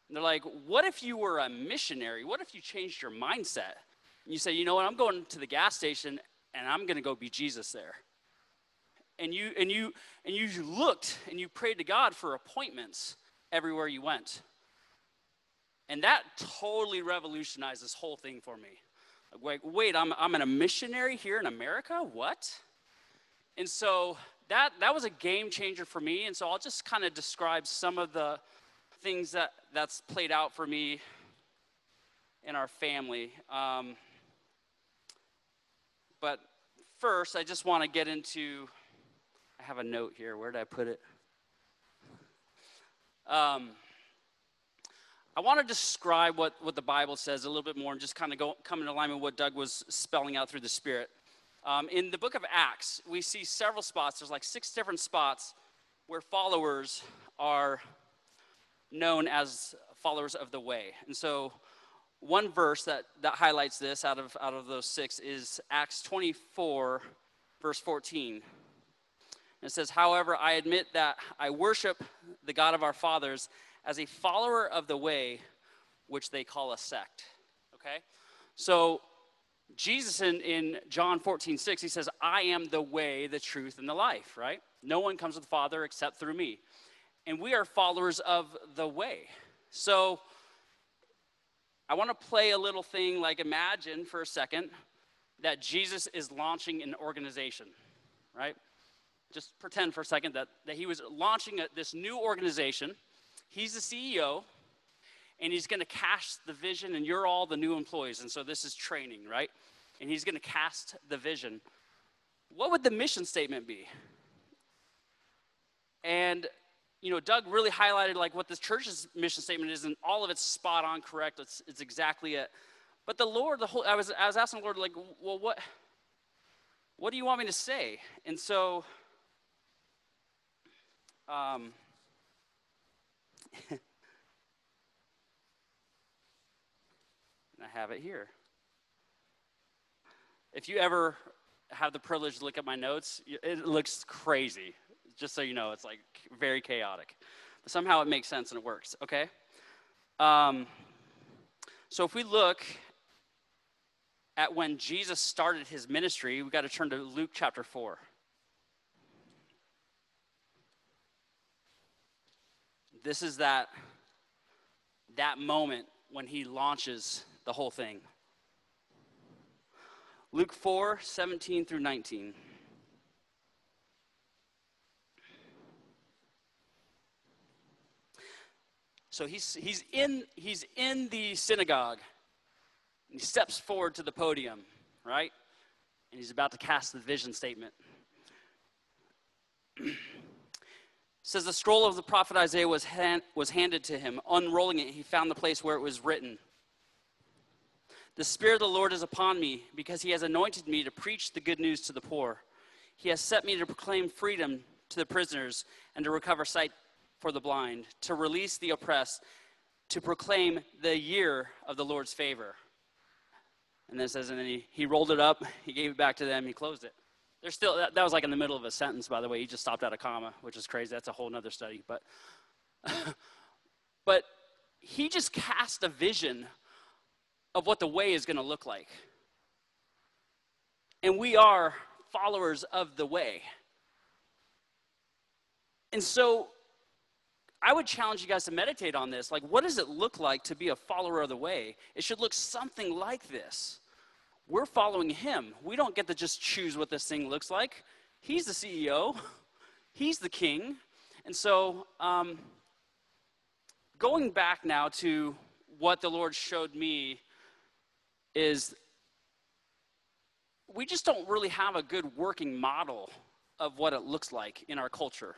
And they're like, what if you were a missionary? What if you changed your mindset? And you say, you know what, I'm going to the gas station and I'm going to go be Jesus there. And you, and you, and you looked and you prayed to God for appointments everywhere you went. And that totally revolutionized this whole thing for me. Like, wait, I'm, I'm a missionary here in America? What? And so that, that was a game changer for me. And so I'll just kind of describe some of the things that, that's played out for me in our family. Um, but first, I just want to get into, I have a note here. Where did I put it? Um... I want to describe what, what the Bible says a little bit more and just kind of go, come in alignment with what Doug was spelling out through the Spirit. Um, in the book of Acts, we see several spots. There's like six different spots where followers are known as followers of the way. And so one verse that, that highlights this out of, out of those six is Acts twenty-four, verse fourteen. And it says, however, I admit that I worship the God of our fathers as a follower of the way, which they call a sect. Okay? So Jesus in, in John fourteen, six, He says, I am the way, the truth, and the life, right? No one comes to the Father except through me. And we are followers of the way. So I want to play a little thing, like imagine for a second that Jesus is launching an organization, right? Just pretend for a second that, that he was launching a, this new organization. He's the C E O, and he's going to cast the vision, and you're all the new employees, and so this is training, right? And he's going to cast the vision. what would the mission statement be? And, you know, Doug really highlighted like what this church's mission statement is, and all of it's spot on correct. It's, it's exactly it. But the Lord, the whole, I was, I was asking the Lord, like, well, what, what do you want me to say? And so, um, and I have it here. If you ever have the privilege to look at my notes, it looks crazy. Just so you know, it's like very chaotic. But somehow it makes sense and it works, okay? Um, so if we look at when Jesus started his ministry, we got to turn to Luke chapter four. This is that, that moment when he launches the whole thing. Luke four, seventeen through nineteen. So he's he's in he's in the synagogue. And he steps forward to the podium, right? And he's about to cast the vision statement. It says, the scroll of the prophet Isaiah was, hand, was handed to him. Unrolling it, he found the place where it was written. The Spirit of the Lord is upon me, because he has anointed me to preach the good news to the poor. He has set me to proclaim freedom to the prisoners and to recover sight for the blind, to release the oppressed, to proclaim the year of the Lord's favor. And then it says, and then he, he rolled it up, he gave it back to them, he closed it. There's still, that, that was like in the middle of a sentence, by the way. He just stopped at a comma, which is crazy. That's a whole nother study. But, but he just cast a vision of what the way is going to look like. And we are followers of the way. And so I would challenge you guys to meditate on this. Like, what does it look like to be a follower of the way? It should look something like this. We're following him. We don't get to just choose what this thing looks like. He's the C E O. He's the king. And so um, going back now to what the Lord showed me is we just don't really have a good working model of what it looks like in our culture,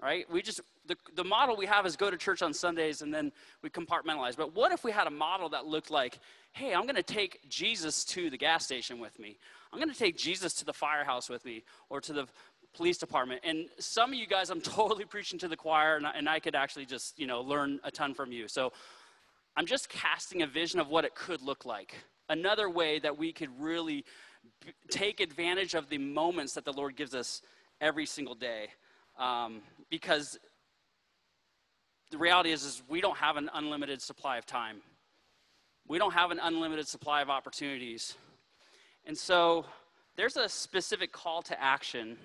right? We just, the, the model we have is go to church on Sundays and then we compartmentalize. But what if we had a model that looked like, hey, I'm going to take Jesus to the gas station with me. I'm going to take Jesus to the firehouse with me, or to the police department. And some of you guys, I'm totally preaching to the choir, and I, and I could actually just, you know, learn a ton from you. So I'm just casting a vision of what it could look like. Another way that we could really b- take advantage of the moments that the Lord gives us every single day. Um, because the reality is, is we don't have an unlimited supply of time. We don't have an unlimited supply of opportunities. And so there's a specific call to action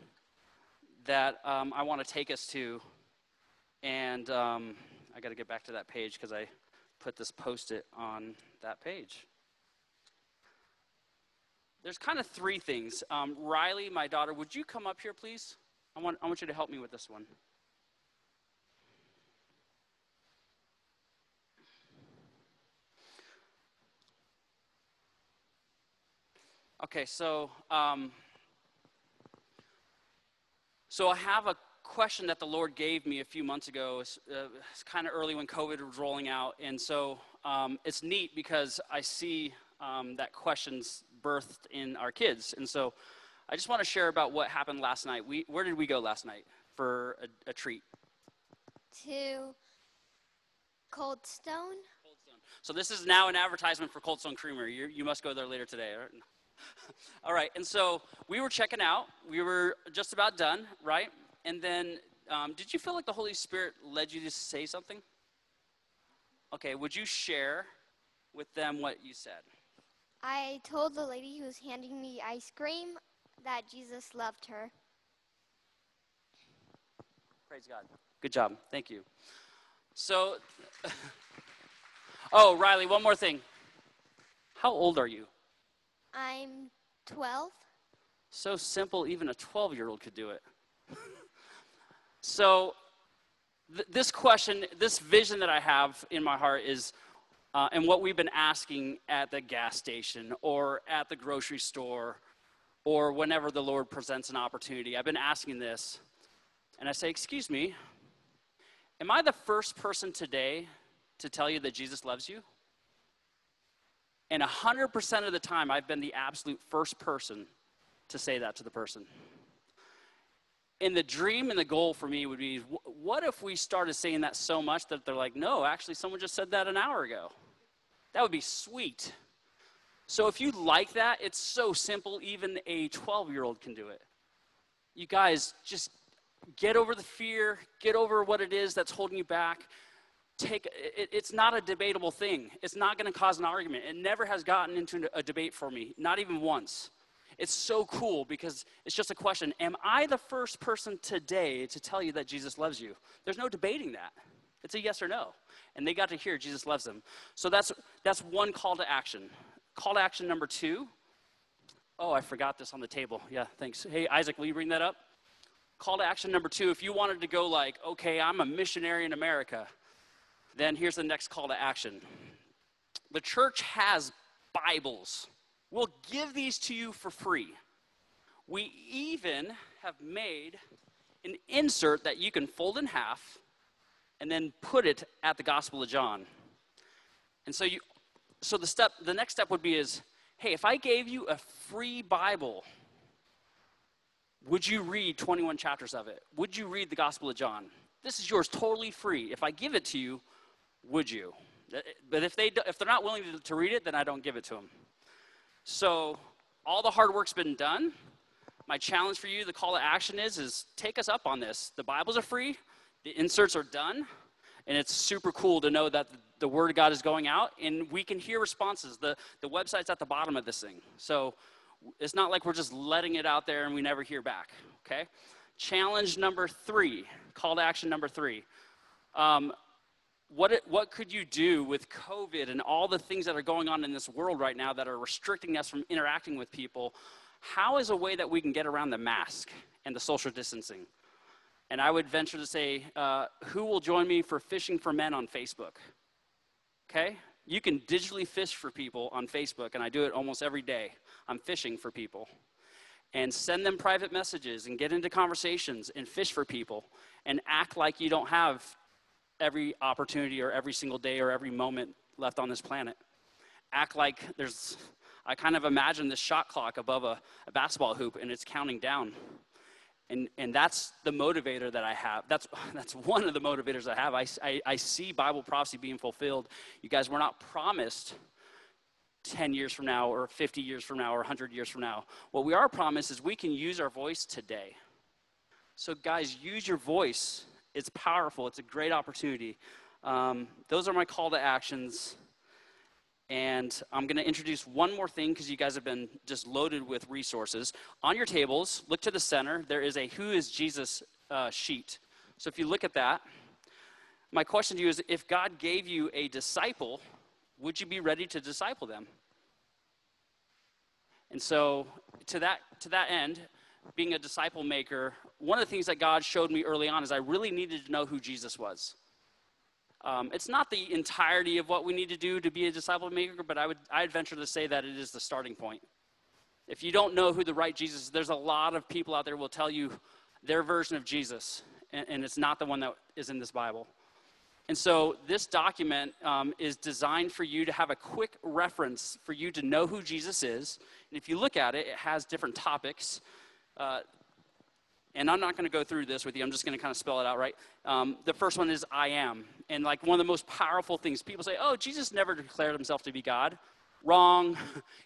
that um, I want to take us to. And um, I got to get back to that page because I put this post-it on that page. There's kind of three things. Um, Riley, my daughter, would you come up here, please? I want, I want you to help me with this one. Okay, so um, so I have a question that the Lord gave me a few months ago. It's, uh, it's kind of early when COVID was rolling out, and so um, it's neat because I see um, that question's birthed in our kids, and so I just want to share about what happened last night. We, where did we go last night for a, a treat? To Cold Stone. Cold Stone. So this is now an advertisement for Cold Stone Creamery. You're, you must go there later today. Right? All right, and so we were checking out. We were just about done, right? And then um, did you feel like the Holy Spirit led you to say something? Okay, would you share with them what you said? I told the lady who was handing me ice cream that Jesus loved her. Praise God. Good job. Thank you. So, oh, Riley, one more thing. How old are you? I'm twelve. So simple, even a twelve-year-old could do it. So th- this question, this vision that I have in my heart is, uh, and what we've been asking at the gas station or at the grocery store or whenever the Lord presents an opportunity. I've been asking this, and I say, excuse me, am I the first person today to tell you that Jesus loves you? And one hundred percent of the time, I've been the absolute first person to say that to the person. And the dream and the goal for me would be, what if we started saying that so much that they're like, no, actually, someone just said that an hour ago. That would be sweet. So if you like that, it's so simple, even a twelve-year-old can do it. You guys, just get over the fear, get over what it is that's holding you back. Take it, it's not a debatable thing. It's not going to cause an argument. It never has gotten into a debate for me, not even once. It's so cool because it's just a question. Am I the first person today to tell you that Jesus loves you? There's no debating that. It's a yes or no. And they got to hear Jesus loves them. So that's that's one call to action. Call to action number two. Oh, I forgot this on the table. Yeah, thanks. Hey, Isaac, will you bring that up? Call to action number two. If you wanted to go like, okay, I'm a missionary in America, then here's the next call to action. The church has Bibles. We'll give these to you for free. We even have made an insert that you can fold in half and then put it at the Gospel of John. And so you So the step, the next step would be is, hey, if I gave you a free Bible, would you read twenty-one chapters of it? Would you read the Gospel of John? This is yours totally free. If I give it to you, would you? But if, they, if they're not willing to, to read it, then I don't give it to them. So all the hard work's been done. My challenge for you, the call to action is, is take us up on this. The Bibles are free. The inserts are done. And it's super cool to know that the Word of God is going out, and we can hear responses. The, the website's at the bottom of this thing. So it's not like we're just letting it out there and we never hear back, okay? Challenge number three, call to action number three. Um, what, it, what could you do with COVID and all the things that are going on in this world right now that are restricting us from interacting with people? How is a way that we can get around the mask and the social distancing? And I would venture to say, uh, who will join me for Fishing for Men on Facebook? Okay? You can digitally fish for people on Facebook, and I do it almost every day. I'm fishing for people. And send them private messages and get into conversations and fish for people and act like you don't have every opportunity or every single day or every moment left on this planet. Act like there's, I kind of imagine this shot clock above a, a basketball hoop, and it's counting down. And, and that's the motivator that I have. That's that's one of the motivators I have. I, I, I see Bible prophecy being fulfilled. You guys, we're not promised ten years from now or fifty years from now or one hundred years from now. What we are promised is we can use our voice today. So guys, use your voice. It's powerful. It's a great opportunity. Um, those are my call to actions. And I'm going to introduce one more thing because you guys have been just loaded with resources. On your tables, look to the center. There is a Who is Jesus uh, sheet. So if you look at that, my question to you is, if God gave you a disciple, would you be ready to disciple them? And so to that, to that end, being a disciple maker, one of the things that God showed me early on is I really needed to know who Jesus was. Um, it's not the entirety of what we need to do to be a disciple maker, but I would I'd venture to say that it is the starting point. If you don't know who the right Jesus is, there's a lot of people out there will tell you their version of Jesus, and, and it's not the one that is in this Bible. And so this document um, is designed for you to have a quick reference for you to know who Jesus is. And if you look at it, it has different topics. Uh, And I'm not going to go through this with you. I'm just going to kind of spell it out, right? Um, the first one is I am. And like one of the most powerful things, people say, oh, Jesus never declared himself to be God. Wrong.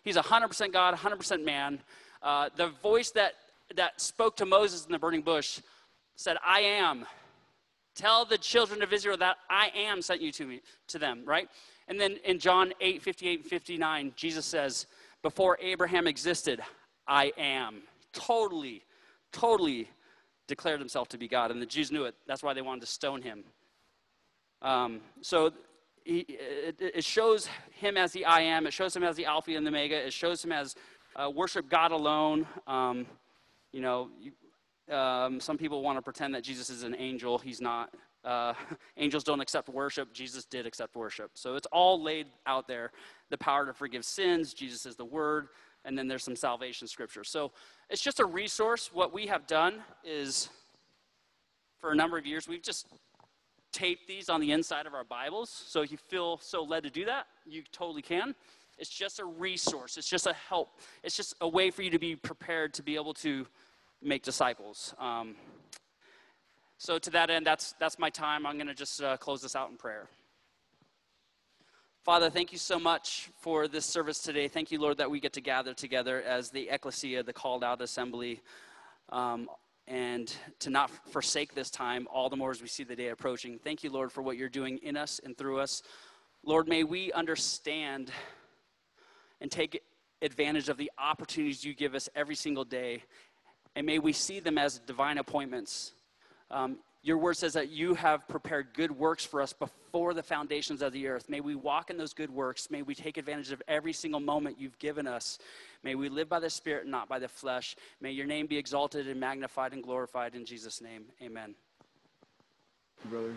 He's one hundred percent God, one hundred percent man. Uh, the voice that, that spoke to Moses in the burning bush said, I am. Tell the children of Israel that I am sent you to me, to them, right? And then in John eight, fifty-eight and fifty-nine, Jesus says, before Abraham existed, I am. Totally, totally declared himself to be God, and the Jews knew it. That's why they wanted to stone him. Um, so he, it, it shows him as the I am. It shows him as the Alpha and the Omega. It shows him as uh, worship God alone. Um, you know, you, um, some people want to pretend that Jesus is an angel. He's not. Uh, angels don't accept worship. Jesus did accept worship. So it's all laid out there. The power to forgive sins. Jesus is the Word. and then there's some salvation scripture. So it's just a resource. What we have done is, for a number of years, we've just taped these on the inside of our Bibles. So if you feel so led to do that, you totally can. It's just a resource. It's just a help. It's just a way for you to be prepared to be able to make disciples. Um, so to that end, that's, that's my time. I'm going to just uh, close this out in prayer. Father, thank you so much for this service today. Thank you, Lord, that we get to gather together as the ecclesia, the called out assembly, um, and to not forsake this time, all the more as we see the day approaching. Thank you, Lord, for what you're doing in us and through us. Lord, may we understand and take advantage of the opportunities you give us every single day. And may we see them as divine appointments. Um, your word says that you have prepared good works for us before the foundations of the earth. May we walk in those good works. May we take advantage of every single moment you've given us. May we live by the Spirit, not by the flesh. May your name be exalted and magnified and glorified in Jesus' name. Amen. Brother.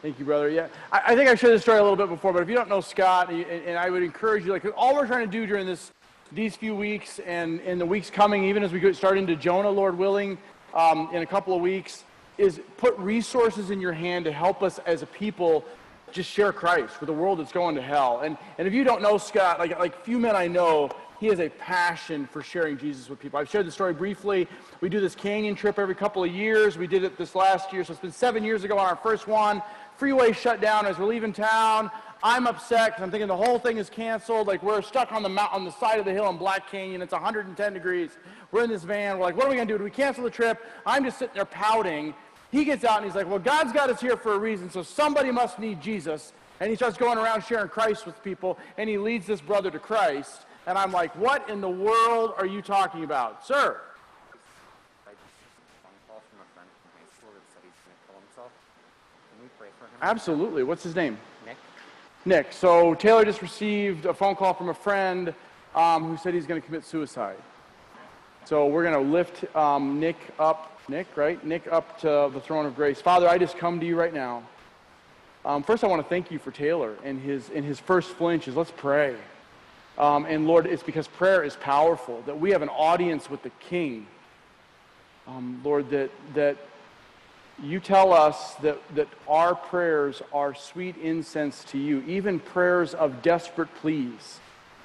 Thank you, brother. Yeah, I, I think I shared this story a little bit before, but if you don't know Scott, and, and I would encourage you, like, all we're trying to do during this, these few weeks and in the weeks coming, even as we start into Jonah, Lord willing, um, in a couple of weeks, is put resources in your hand to help us as a people just share Christ with a world that's going to hell. And and if you don't know Scott, like like few men I know, he has a passion for sharing Jesus with people. I've shared the story briefly. We do this canyon trip every couple of years. We did it this last year, so it's been seven years ago on our first one. Freeway shut down as we're leaving town. I'm upset because I'm thinking the whole thing is canceled. Like, we're stuck on the mount, on the side of the hill in Black Canyon. It's one hundred ten degrees. We're in this van. We're like, what are we going to do? Do we cancel the trip? I'm just sitting there pouting. He gets out and he's like, well, God's got us here for a reason, so somebody must need Jesus. And he starts going around sharing Christ with people, and he leads this brother to Christ. And I'm like, what in the world are you talking about, sir? Absolutely. What's his name? Nick. Nick. So Taylor just received a phone call from a friend um, who said he's going to commit suicide. So we're going to lift um, Nick up, Nick, right? Nick up to the throne of grace. Father, I just come to you right now. Um, first, I want to thank you for Taylor and his, and his first flinches. Let's pray. Um, and Lord, it's because prayer is powerful, that we have an audience with the King. Um, Lord, that that you tell us that, that our prayers are sweet incense to you, even prayers of desperate pleas.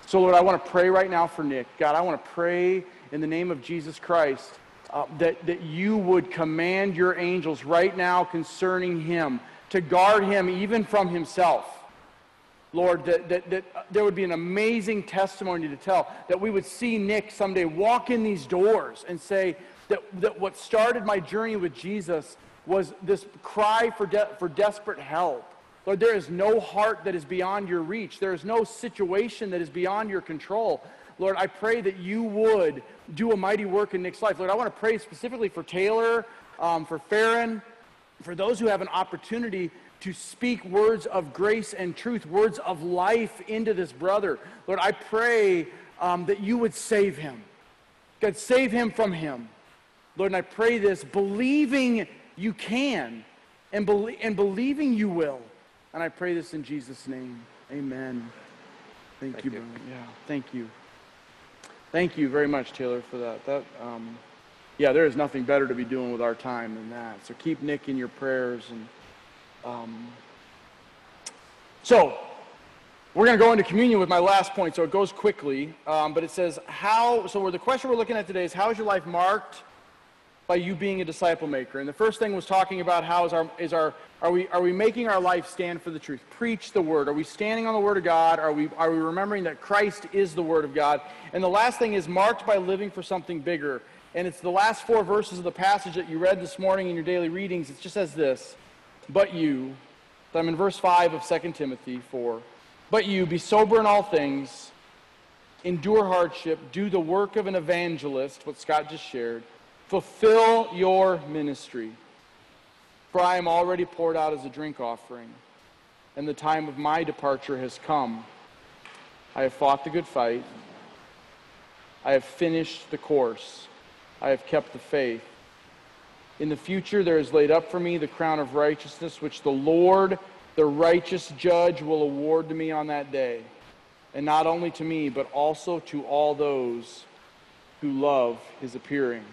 So Lord, I want to pray right now for Nick. God, I want to pray in the name of Jesus Christ uh, that, that you would command your angels right now concerning him, to guard him even from himself. Lord, that, that, that there would be an amazing testimony to tell, that we would see Nick someday walk in these doors and say that, that what started my journey with Jesus was this cry for, de- for desperate help. Lord, there is no heart that is beyond your reach. There is no situation that is beyond your control. Lord, I pray that you would do a mighty work in Nick's life. Lord, I want to pray specifically for Taylor, um, for Farron, for those who have an opportunity to speak words of grace and truth, words of life into this brother. Lord, I pray um, that you would save him. God, save him from him. Lord, and I pray this, believing you can and, be- and believing you will. And I pray this in Jesus' name. Amen. Thank, thank you, you. Brother. Yeah, thank you. Thank you very much, Taylor, for that. That, um, yeah, there is nothing better to be doing with our time than that. So keep Nick in your prayers. And Um, so, we're going to go into communion with my last point, so it goes quickly, um, but it says, how, so we're, the question we're looking at today is, how is your life marked by you being a disciple maker? And the first thing was talking about how is our, is our, are we, are we making our life stand for the truth? Preach the word. Are we standing on the word of God? Are we, are we remembering that Christ is the word of God? And the last thing is marked by living for something bigger. And it's the last four verses of the passage that you read this morning in your daily readings. It just says this. But you, I'm in verse five of Second Timothy four, but you, be sober in all things, endure hardship, do the work of an evangelist, what Scott just shared, fulfill your ministry. For I am already poured out as a drink offering, and the time of my departure has come. I have fought the good fight. I have finished the course. I have kept the faith. In the future, there is laid up for me the crown of righteousness, which the Lord, the righteous judge, will award to me on that day. and not only to me, but also to all those who love his appearing.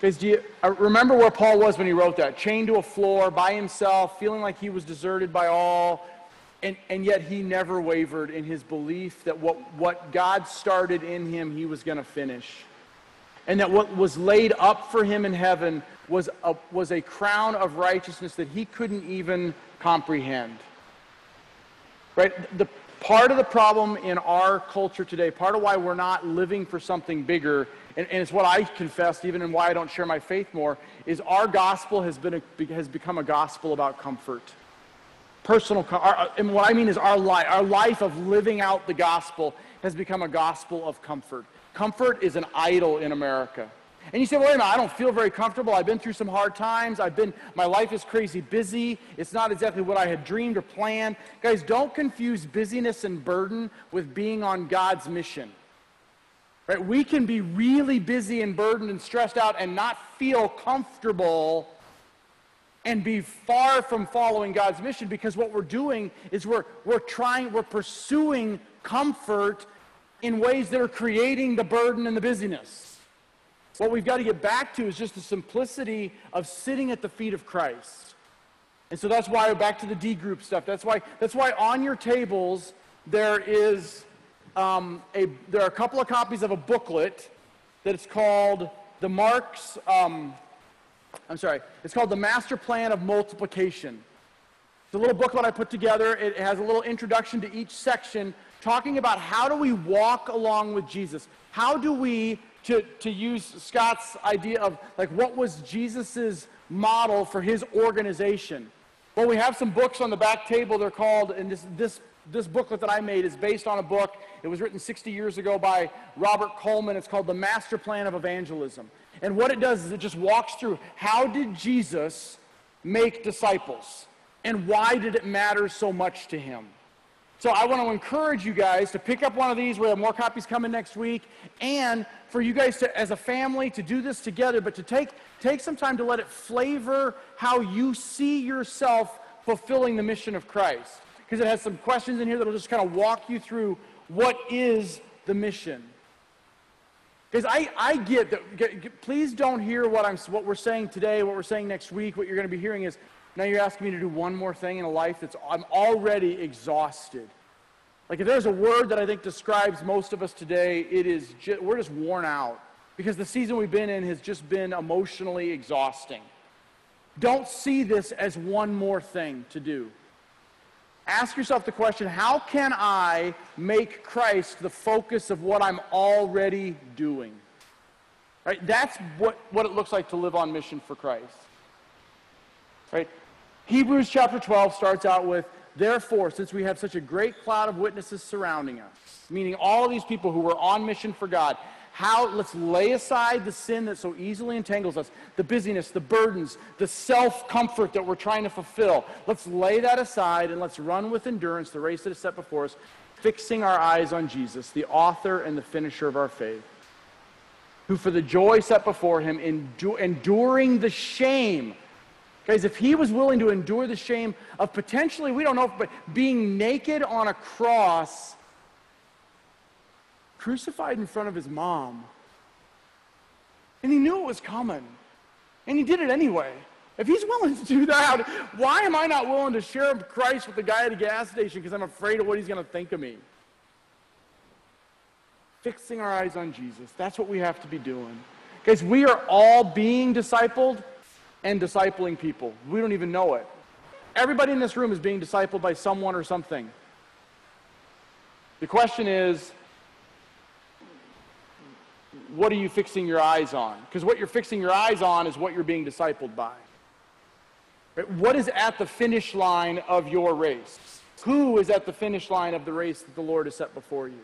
Guys, do you remember where Paul was when he wrote that? Chained to a floor, by himself, feeling like he was deserted by all, and, and yet he never wavered in his belief that what, what God started in him, he was going to finish. And that what was laid up for him in heaven was a, was a crown of righteousness that he couldn't even comprehend. Right? The part of the problem in our culture today, part of why we're not living for something bigger, and, and it's what I confessed, even in why I don't share my faith more, is our gospel has been a, has become a gospel about comfort. Personal, our, and what I mean is our life, our life of living out the gospel has become a gospel of comfort. Comfort is an idol in America. And you say, well, wait a minute, I don't feel very comfortable. I've been through some hard times. I've been, my life is crazy busy. It's not exactly what I had dreamed or planned. Guys, don't confuse busyness and burden with being on God's mission. Right? We can be really busy and burdened and stressed out and not feel comfortable and be far from following God's mission, because what we're doing is we're, we're trying, we're pursuing comfort in ways that are creating the burden and the busyness. What we've got to get back to is just the simplicity of sitting at the feet of Christ. And so that's why, back to the D group stuff, that's why that's why on your tables there is um, a there are a couple of copies of a booklet that's called the Mark's um, I'm sorry, it's called the Master Plan of Multiplication. It's a little booklet I put together. It has a little introduction to each section talking about how do we walk along with Jesus. How do we To, to use Scott's idea of, like, what was Jesus's model for his organization? Well, we have some books on the back table. They're called, and this, this, this booklet that I made is based on a book. It was written sixty years ago by Robert Coleman. It's called The Master Plan of Evangelism. And what it does is it just walks through, how did Jesus make disciples? And why did it matter so much to him? So I want to encourage you guys to pick up one of these. We have more copies coming next week. And for you guys to, as a family, to do this together, but to take, take some time to let it flavor how you see yourself fulfilling the mission of Christ. Because it has some questions in here that will just kind of walk you through what is the mission. Because I, I get that, get, get, please don't hear what, I'm, what we're saying today, what we're saying next week. What you're going to be hearing is, now you're asking me to do one more thing in a life that's, I'm already exhausted. Like, if there's a word that I think describes most of us today, it is, just, we're just worn out. Because the season we've been in has just been emotionally exhausting. Don't see this as one more thing to do. Ask yourself the question, how can I make Christ the focus of what I'm already doing? Right? That's what, what it looks like to live on mission for Christ. Right? Hebrews chapter twelve starts out with, therefore, since we have such a great cloud of witnesses surrounding us, meaning all of these people who were on mission for God, how let's lay aside the sin that so easily entangles us, the busyness, the burdens, the self-comfort that we're trying to fulfill. Let's lay that aside and let's run with endurance the race that is set before us, fixing our eyes on Jesus, the author and the finisher of our faith, who for the joy set before him, endu- enduring the shame. Guys, if he was willing to endure the shame of potentially, we don't know, but being naked on a cross, crucified in front of his mom, and he knew it was coming, and he did it anyway. If he's willing to do that, why am I not willing to share Christ with the guy at a gas station because I'm afraid of what he's going to think of me? Fixing our eyes on Jesus. That's what we have to be doing. Guys, we are all being discipled and discipling people. We don't even know it. Everybody in this room is being discipled by someone or something. The question is, what are you fixing your eyes on? Because what you're fixing your eyes on is what you're being discipled by. What is at the finish line of your race? Who is at the finish line of the race that the Lord has set before you?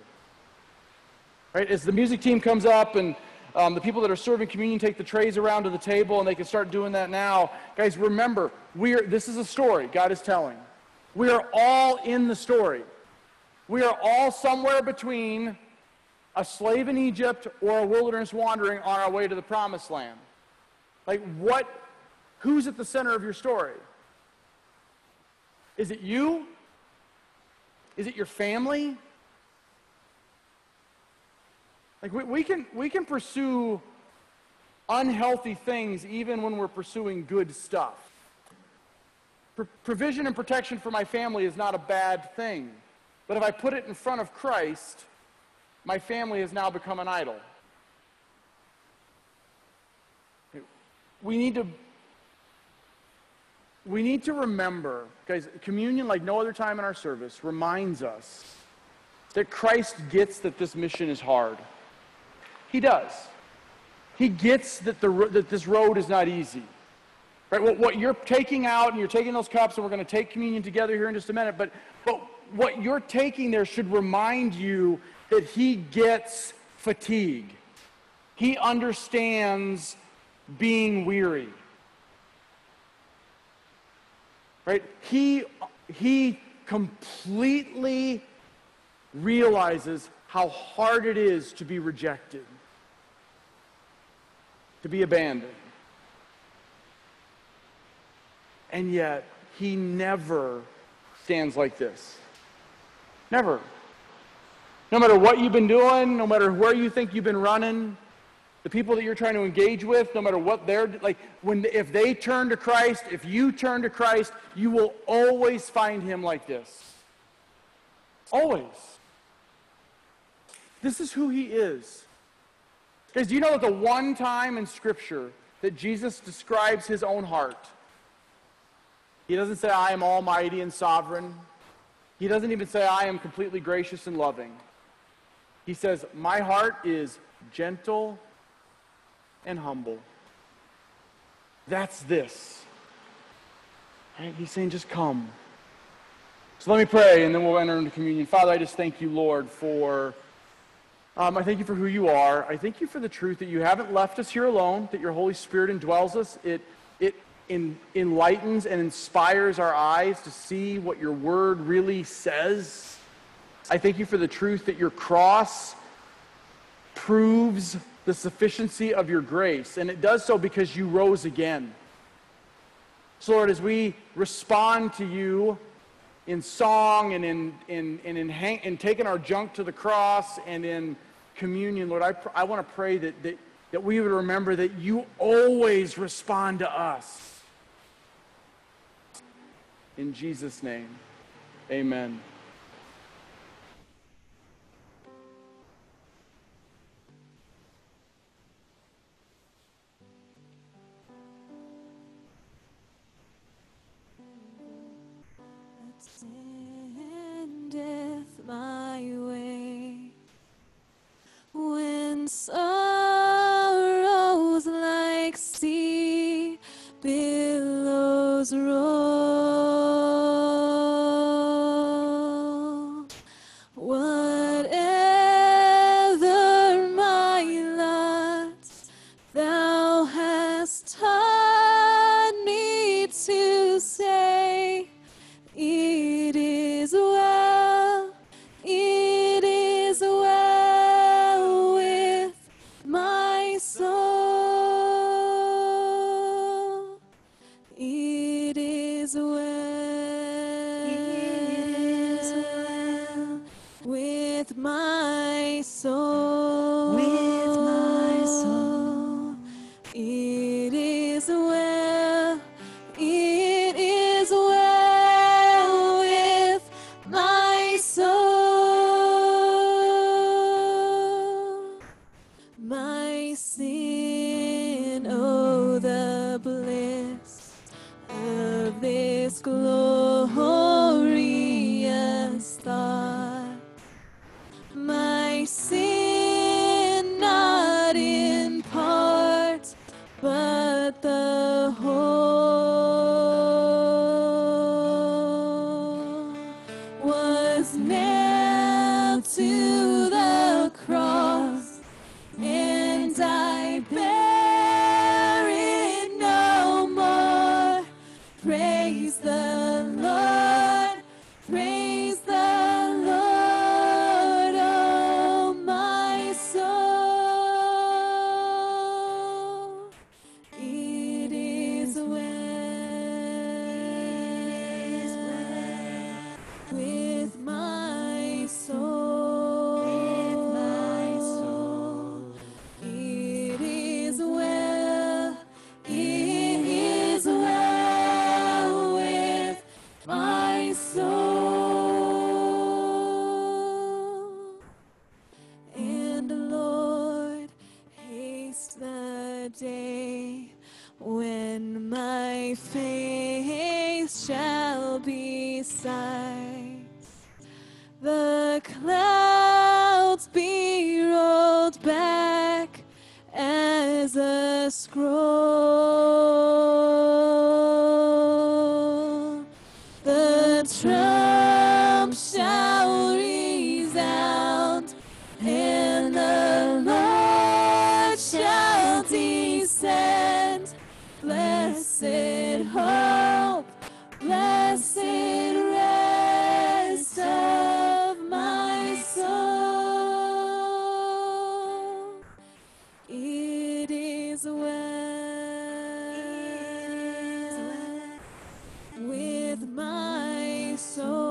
Right? As the music team comes up and Um, the people that are serving communion take the trays around to the table, and they can start doing that now. Guys, remember, we are, this is a story God is telling. We are all in the story. We are all somewhere between a slave in Egypt or a wilderness wandering on our way to the promised land. Like, what, who's at the center of your story? Is it you? Is it your family? Like we, we can we can pursue unhealthy things even when we're pursuing good stuff. Pro- provision and protection for my family is not a bad thing. But if I put it in front of Christ, my family has now become an idol. We need to we need to remember, guys, communion like no other time in our service reminds us that Christ gets that this mission is hard. He does. He gets that the that this road is not easy. Right? What, what you're taking out, and you're taking those cups, and we're going to take communion together here in just a minute, but but what you're taking there should remind you that he gets fatigue. He understands being weary. Right? He he completely realizes how hard it is to be rejected, to be abandoned. And yet, he never stands like this. Never. No matter what you've been doing, no matter where you think you've been running, the people that you're trying to engage with, no matter what they're, like, when if they turn to Christ, if you turn to Christ, you will always find him like this. Always. This is who he is. Because do you know that the one time in Scripture that Jesus describes his own heart, he doesn't say, I am almighty and sovereign. He doesn't even say, I am completely gracious and loving. He says, my heart is gentle and humble. That's this. Right? He's saying, just come. So let me pray, and then we'll enter into communion. Father, I just thank you, Lord, for... Um, I thank you for who you are. I thank you for the truth that you haven't left us here alone, that your Holy Spirit indwells us. It it in, enlightens and inspires our eyes to see what your word really says. I thank you for the truth that your cross proves the sufficiency of your grace, and it does so because you rose again. So, Lord, as we respond to you in song and in in and in hang, and taking our junk to the cross and in communion, Lord, I pr- I want to pray that, that that we would remember that you always respond to us. In Jesus' name, amen. My way when sorrows like sea billows roll, whatever my lot, thou hast taught me to say, it is well. My soul, with my soul, it is well, it is well with my soul. My sin, oh, the bliss of this glorious thought. My sin, not in part, but the whole, was nailed to the cross, and I bear it no more. Praise the Lord. day when my face shall be sight, the clouds be rolled back as a scroll. The trump shall resound and the Lord shall descend. Blessed hope, blessed rest of my soul. It is well with my soul.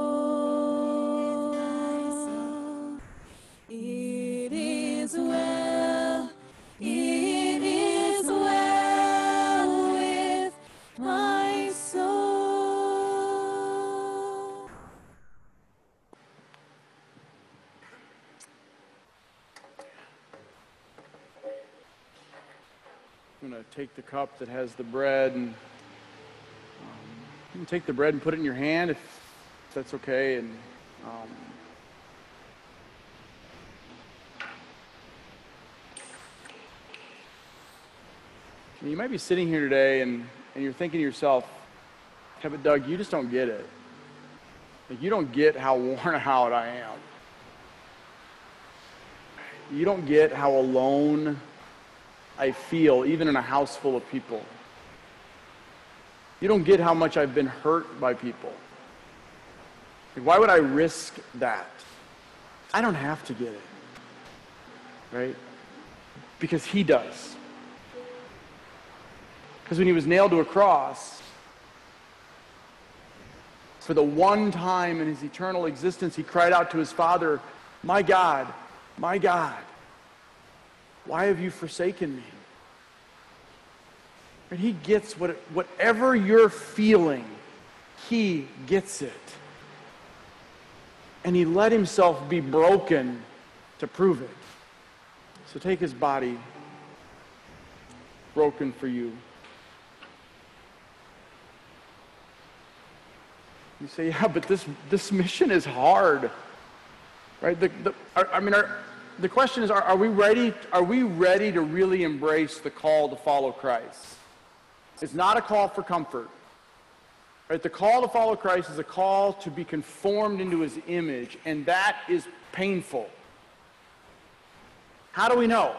It is well. It is well with my soul. I'm going to take the cup that has the bread, and um, you can take the bread and put it in your hand if, if that's okay. And um, you might be sitting here today and, and you're thinking to yourself, yeah, but Doug, you just don't get it. Like, you don't get how worn out I am. You don't get how alone I feel, even in a house full of people. You don't get how much I've been hurt by people. Like, why would I risk that? I don't have to get it, right? Because he does. Because when he was nailed to a cross, for the one time in his eternal existence, he cried out to his Father, "My God, my God, why have you forsaken me?" And he gets what, whatever you're feeling, he gets it. And he let himself be broken to prove it. So take his body, broken for you. You say, yeah, but this this mission is hard, right? The, the, I mean, our, the question is, are, are we ready? Are we ready to really embrace the call to follow Christ? It's not a call for comfort, right? The call to follow Christ is a call to be conformed into his image, and that is painful. How do we know?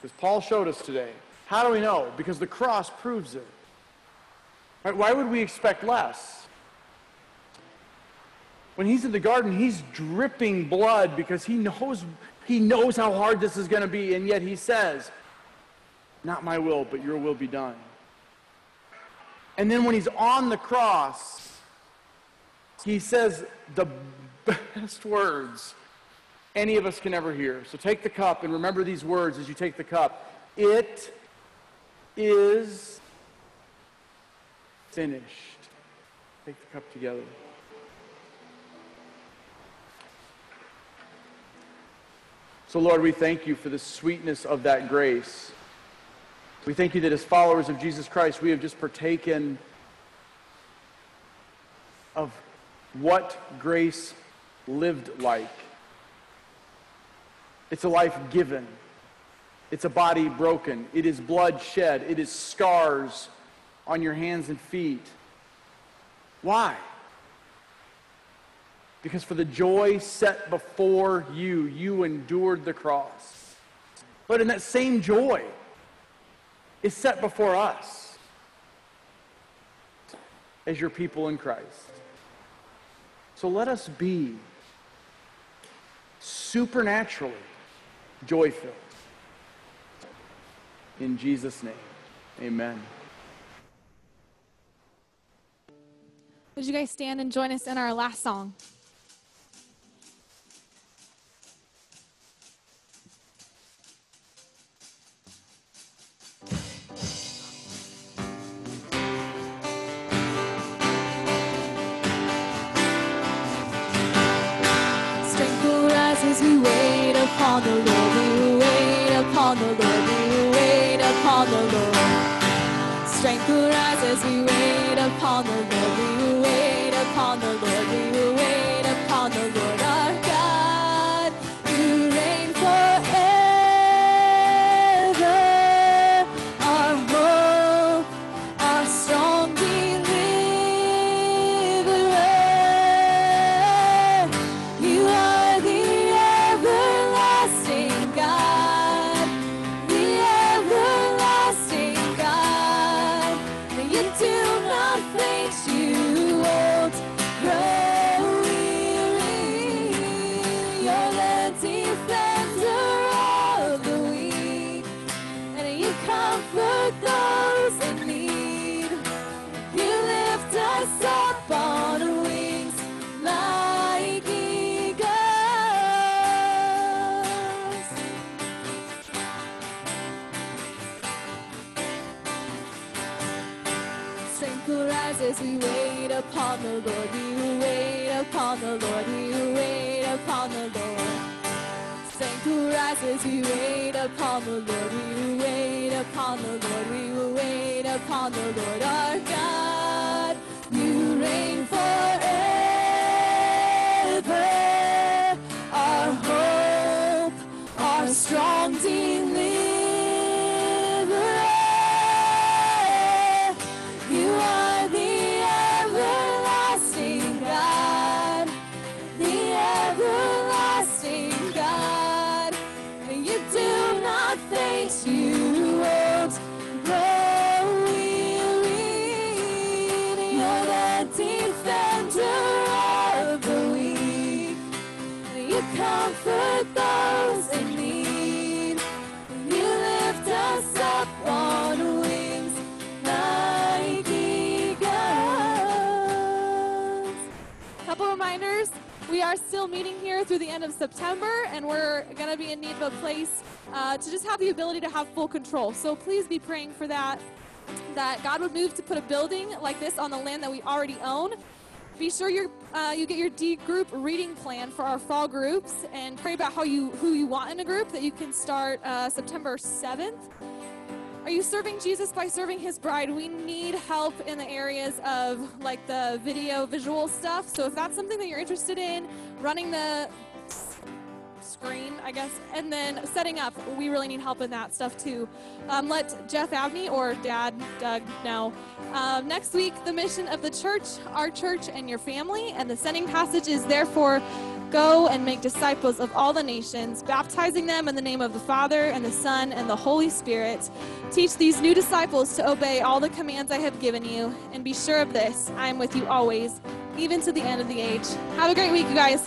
Because Paul showed us today. How do we know? Because the cross proves it. Right? Why would we expect less? When he's in the garden, he's dripping blood because he knows he knows how hard this is going to be, and yet he says, "Not my will, but your will be done." And then when he's on the cross, he says the best words any of us can ever hear. So take the cup and remember these words as you take the cup. It is finished. Take the cup together. So, Lord, we thank you for the sweetness of that grace. We thank you that as followers of Jesus Christ, we have just partaken of what grace lived like. It's a life given. It's a body broken. It is blood shed. It is scars on your hands and feet. Why? Because for the joy set before you, you endured the cross. But in that same joy is set before us as your people in Christ. So let us be supernaturally joy-filled. In Jesus' name, amen. Would you guys stand and join us in our last song? We wait upon the Lord, we wait upon the Lord, we wait upon upon the Lord. Strength will rise as we wait upon the Lord. We will wait upon the Lord. We will wait upon the Lord. Our God, you reign forever. Our hope, our strong deliverer. You are the everlasting God, the everlasting God. You do not make you old, grow weary. You're the defender of the weak, and you comfort those in need. You lift us up on our wings like eagles. Strength will rise as we wait upon the Lord. We will wait upon the Lord. We will wait upon the Lord. Strength will rise as we wait upon the Lord. We will wait upon the Lord. We will wait upon the Lord. Our God, you reign forever. Our hope, our strong deliverer. You are the everlasting God, the everlasting God. You do not fade, you won't grow weary. You're the defender of the weak. You comfort those in need. You lift us up on wings like eagles. Couple reminders. We are still meeting here through the end of September, and we're going to be in need of a place uh, to just have the ability to have full control. So please be praying for that, that God would move to put a building like this on the land that we already own. Be sure you're, uh, you get your D group reading plan for our fall groups, and pray about how you who you want in a group that you can start uh, September seventh. Are you serving Jesus by serving his bride? We need help in the areas of like the video visual stuff. So if that's something that you're interested in, running the s- screen, I guess, and then setting up, we really need help in that stuff too. Um, let Jeff Abney or Dad Doug know. Um, next week, the mission of the church, our church and your family, and the sending passage is therefore go and make disciples of all the nations, baptizing them in the name of the Father and the Son and the Holy Spirit. Teach these new disciples to obey all the commands I have given you, and be sure of this, I am with you always, even to the end of the age. Have a great week, you guys.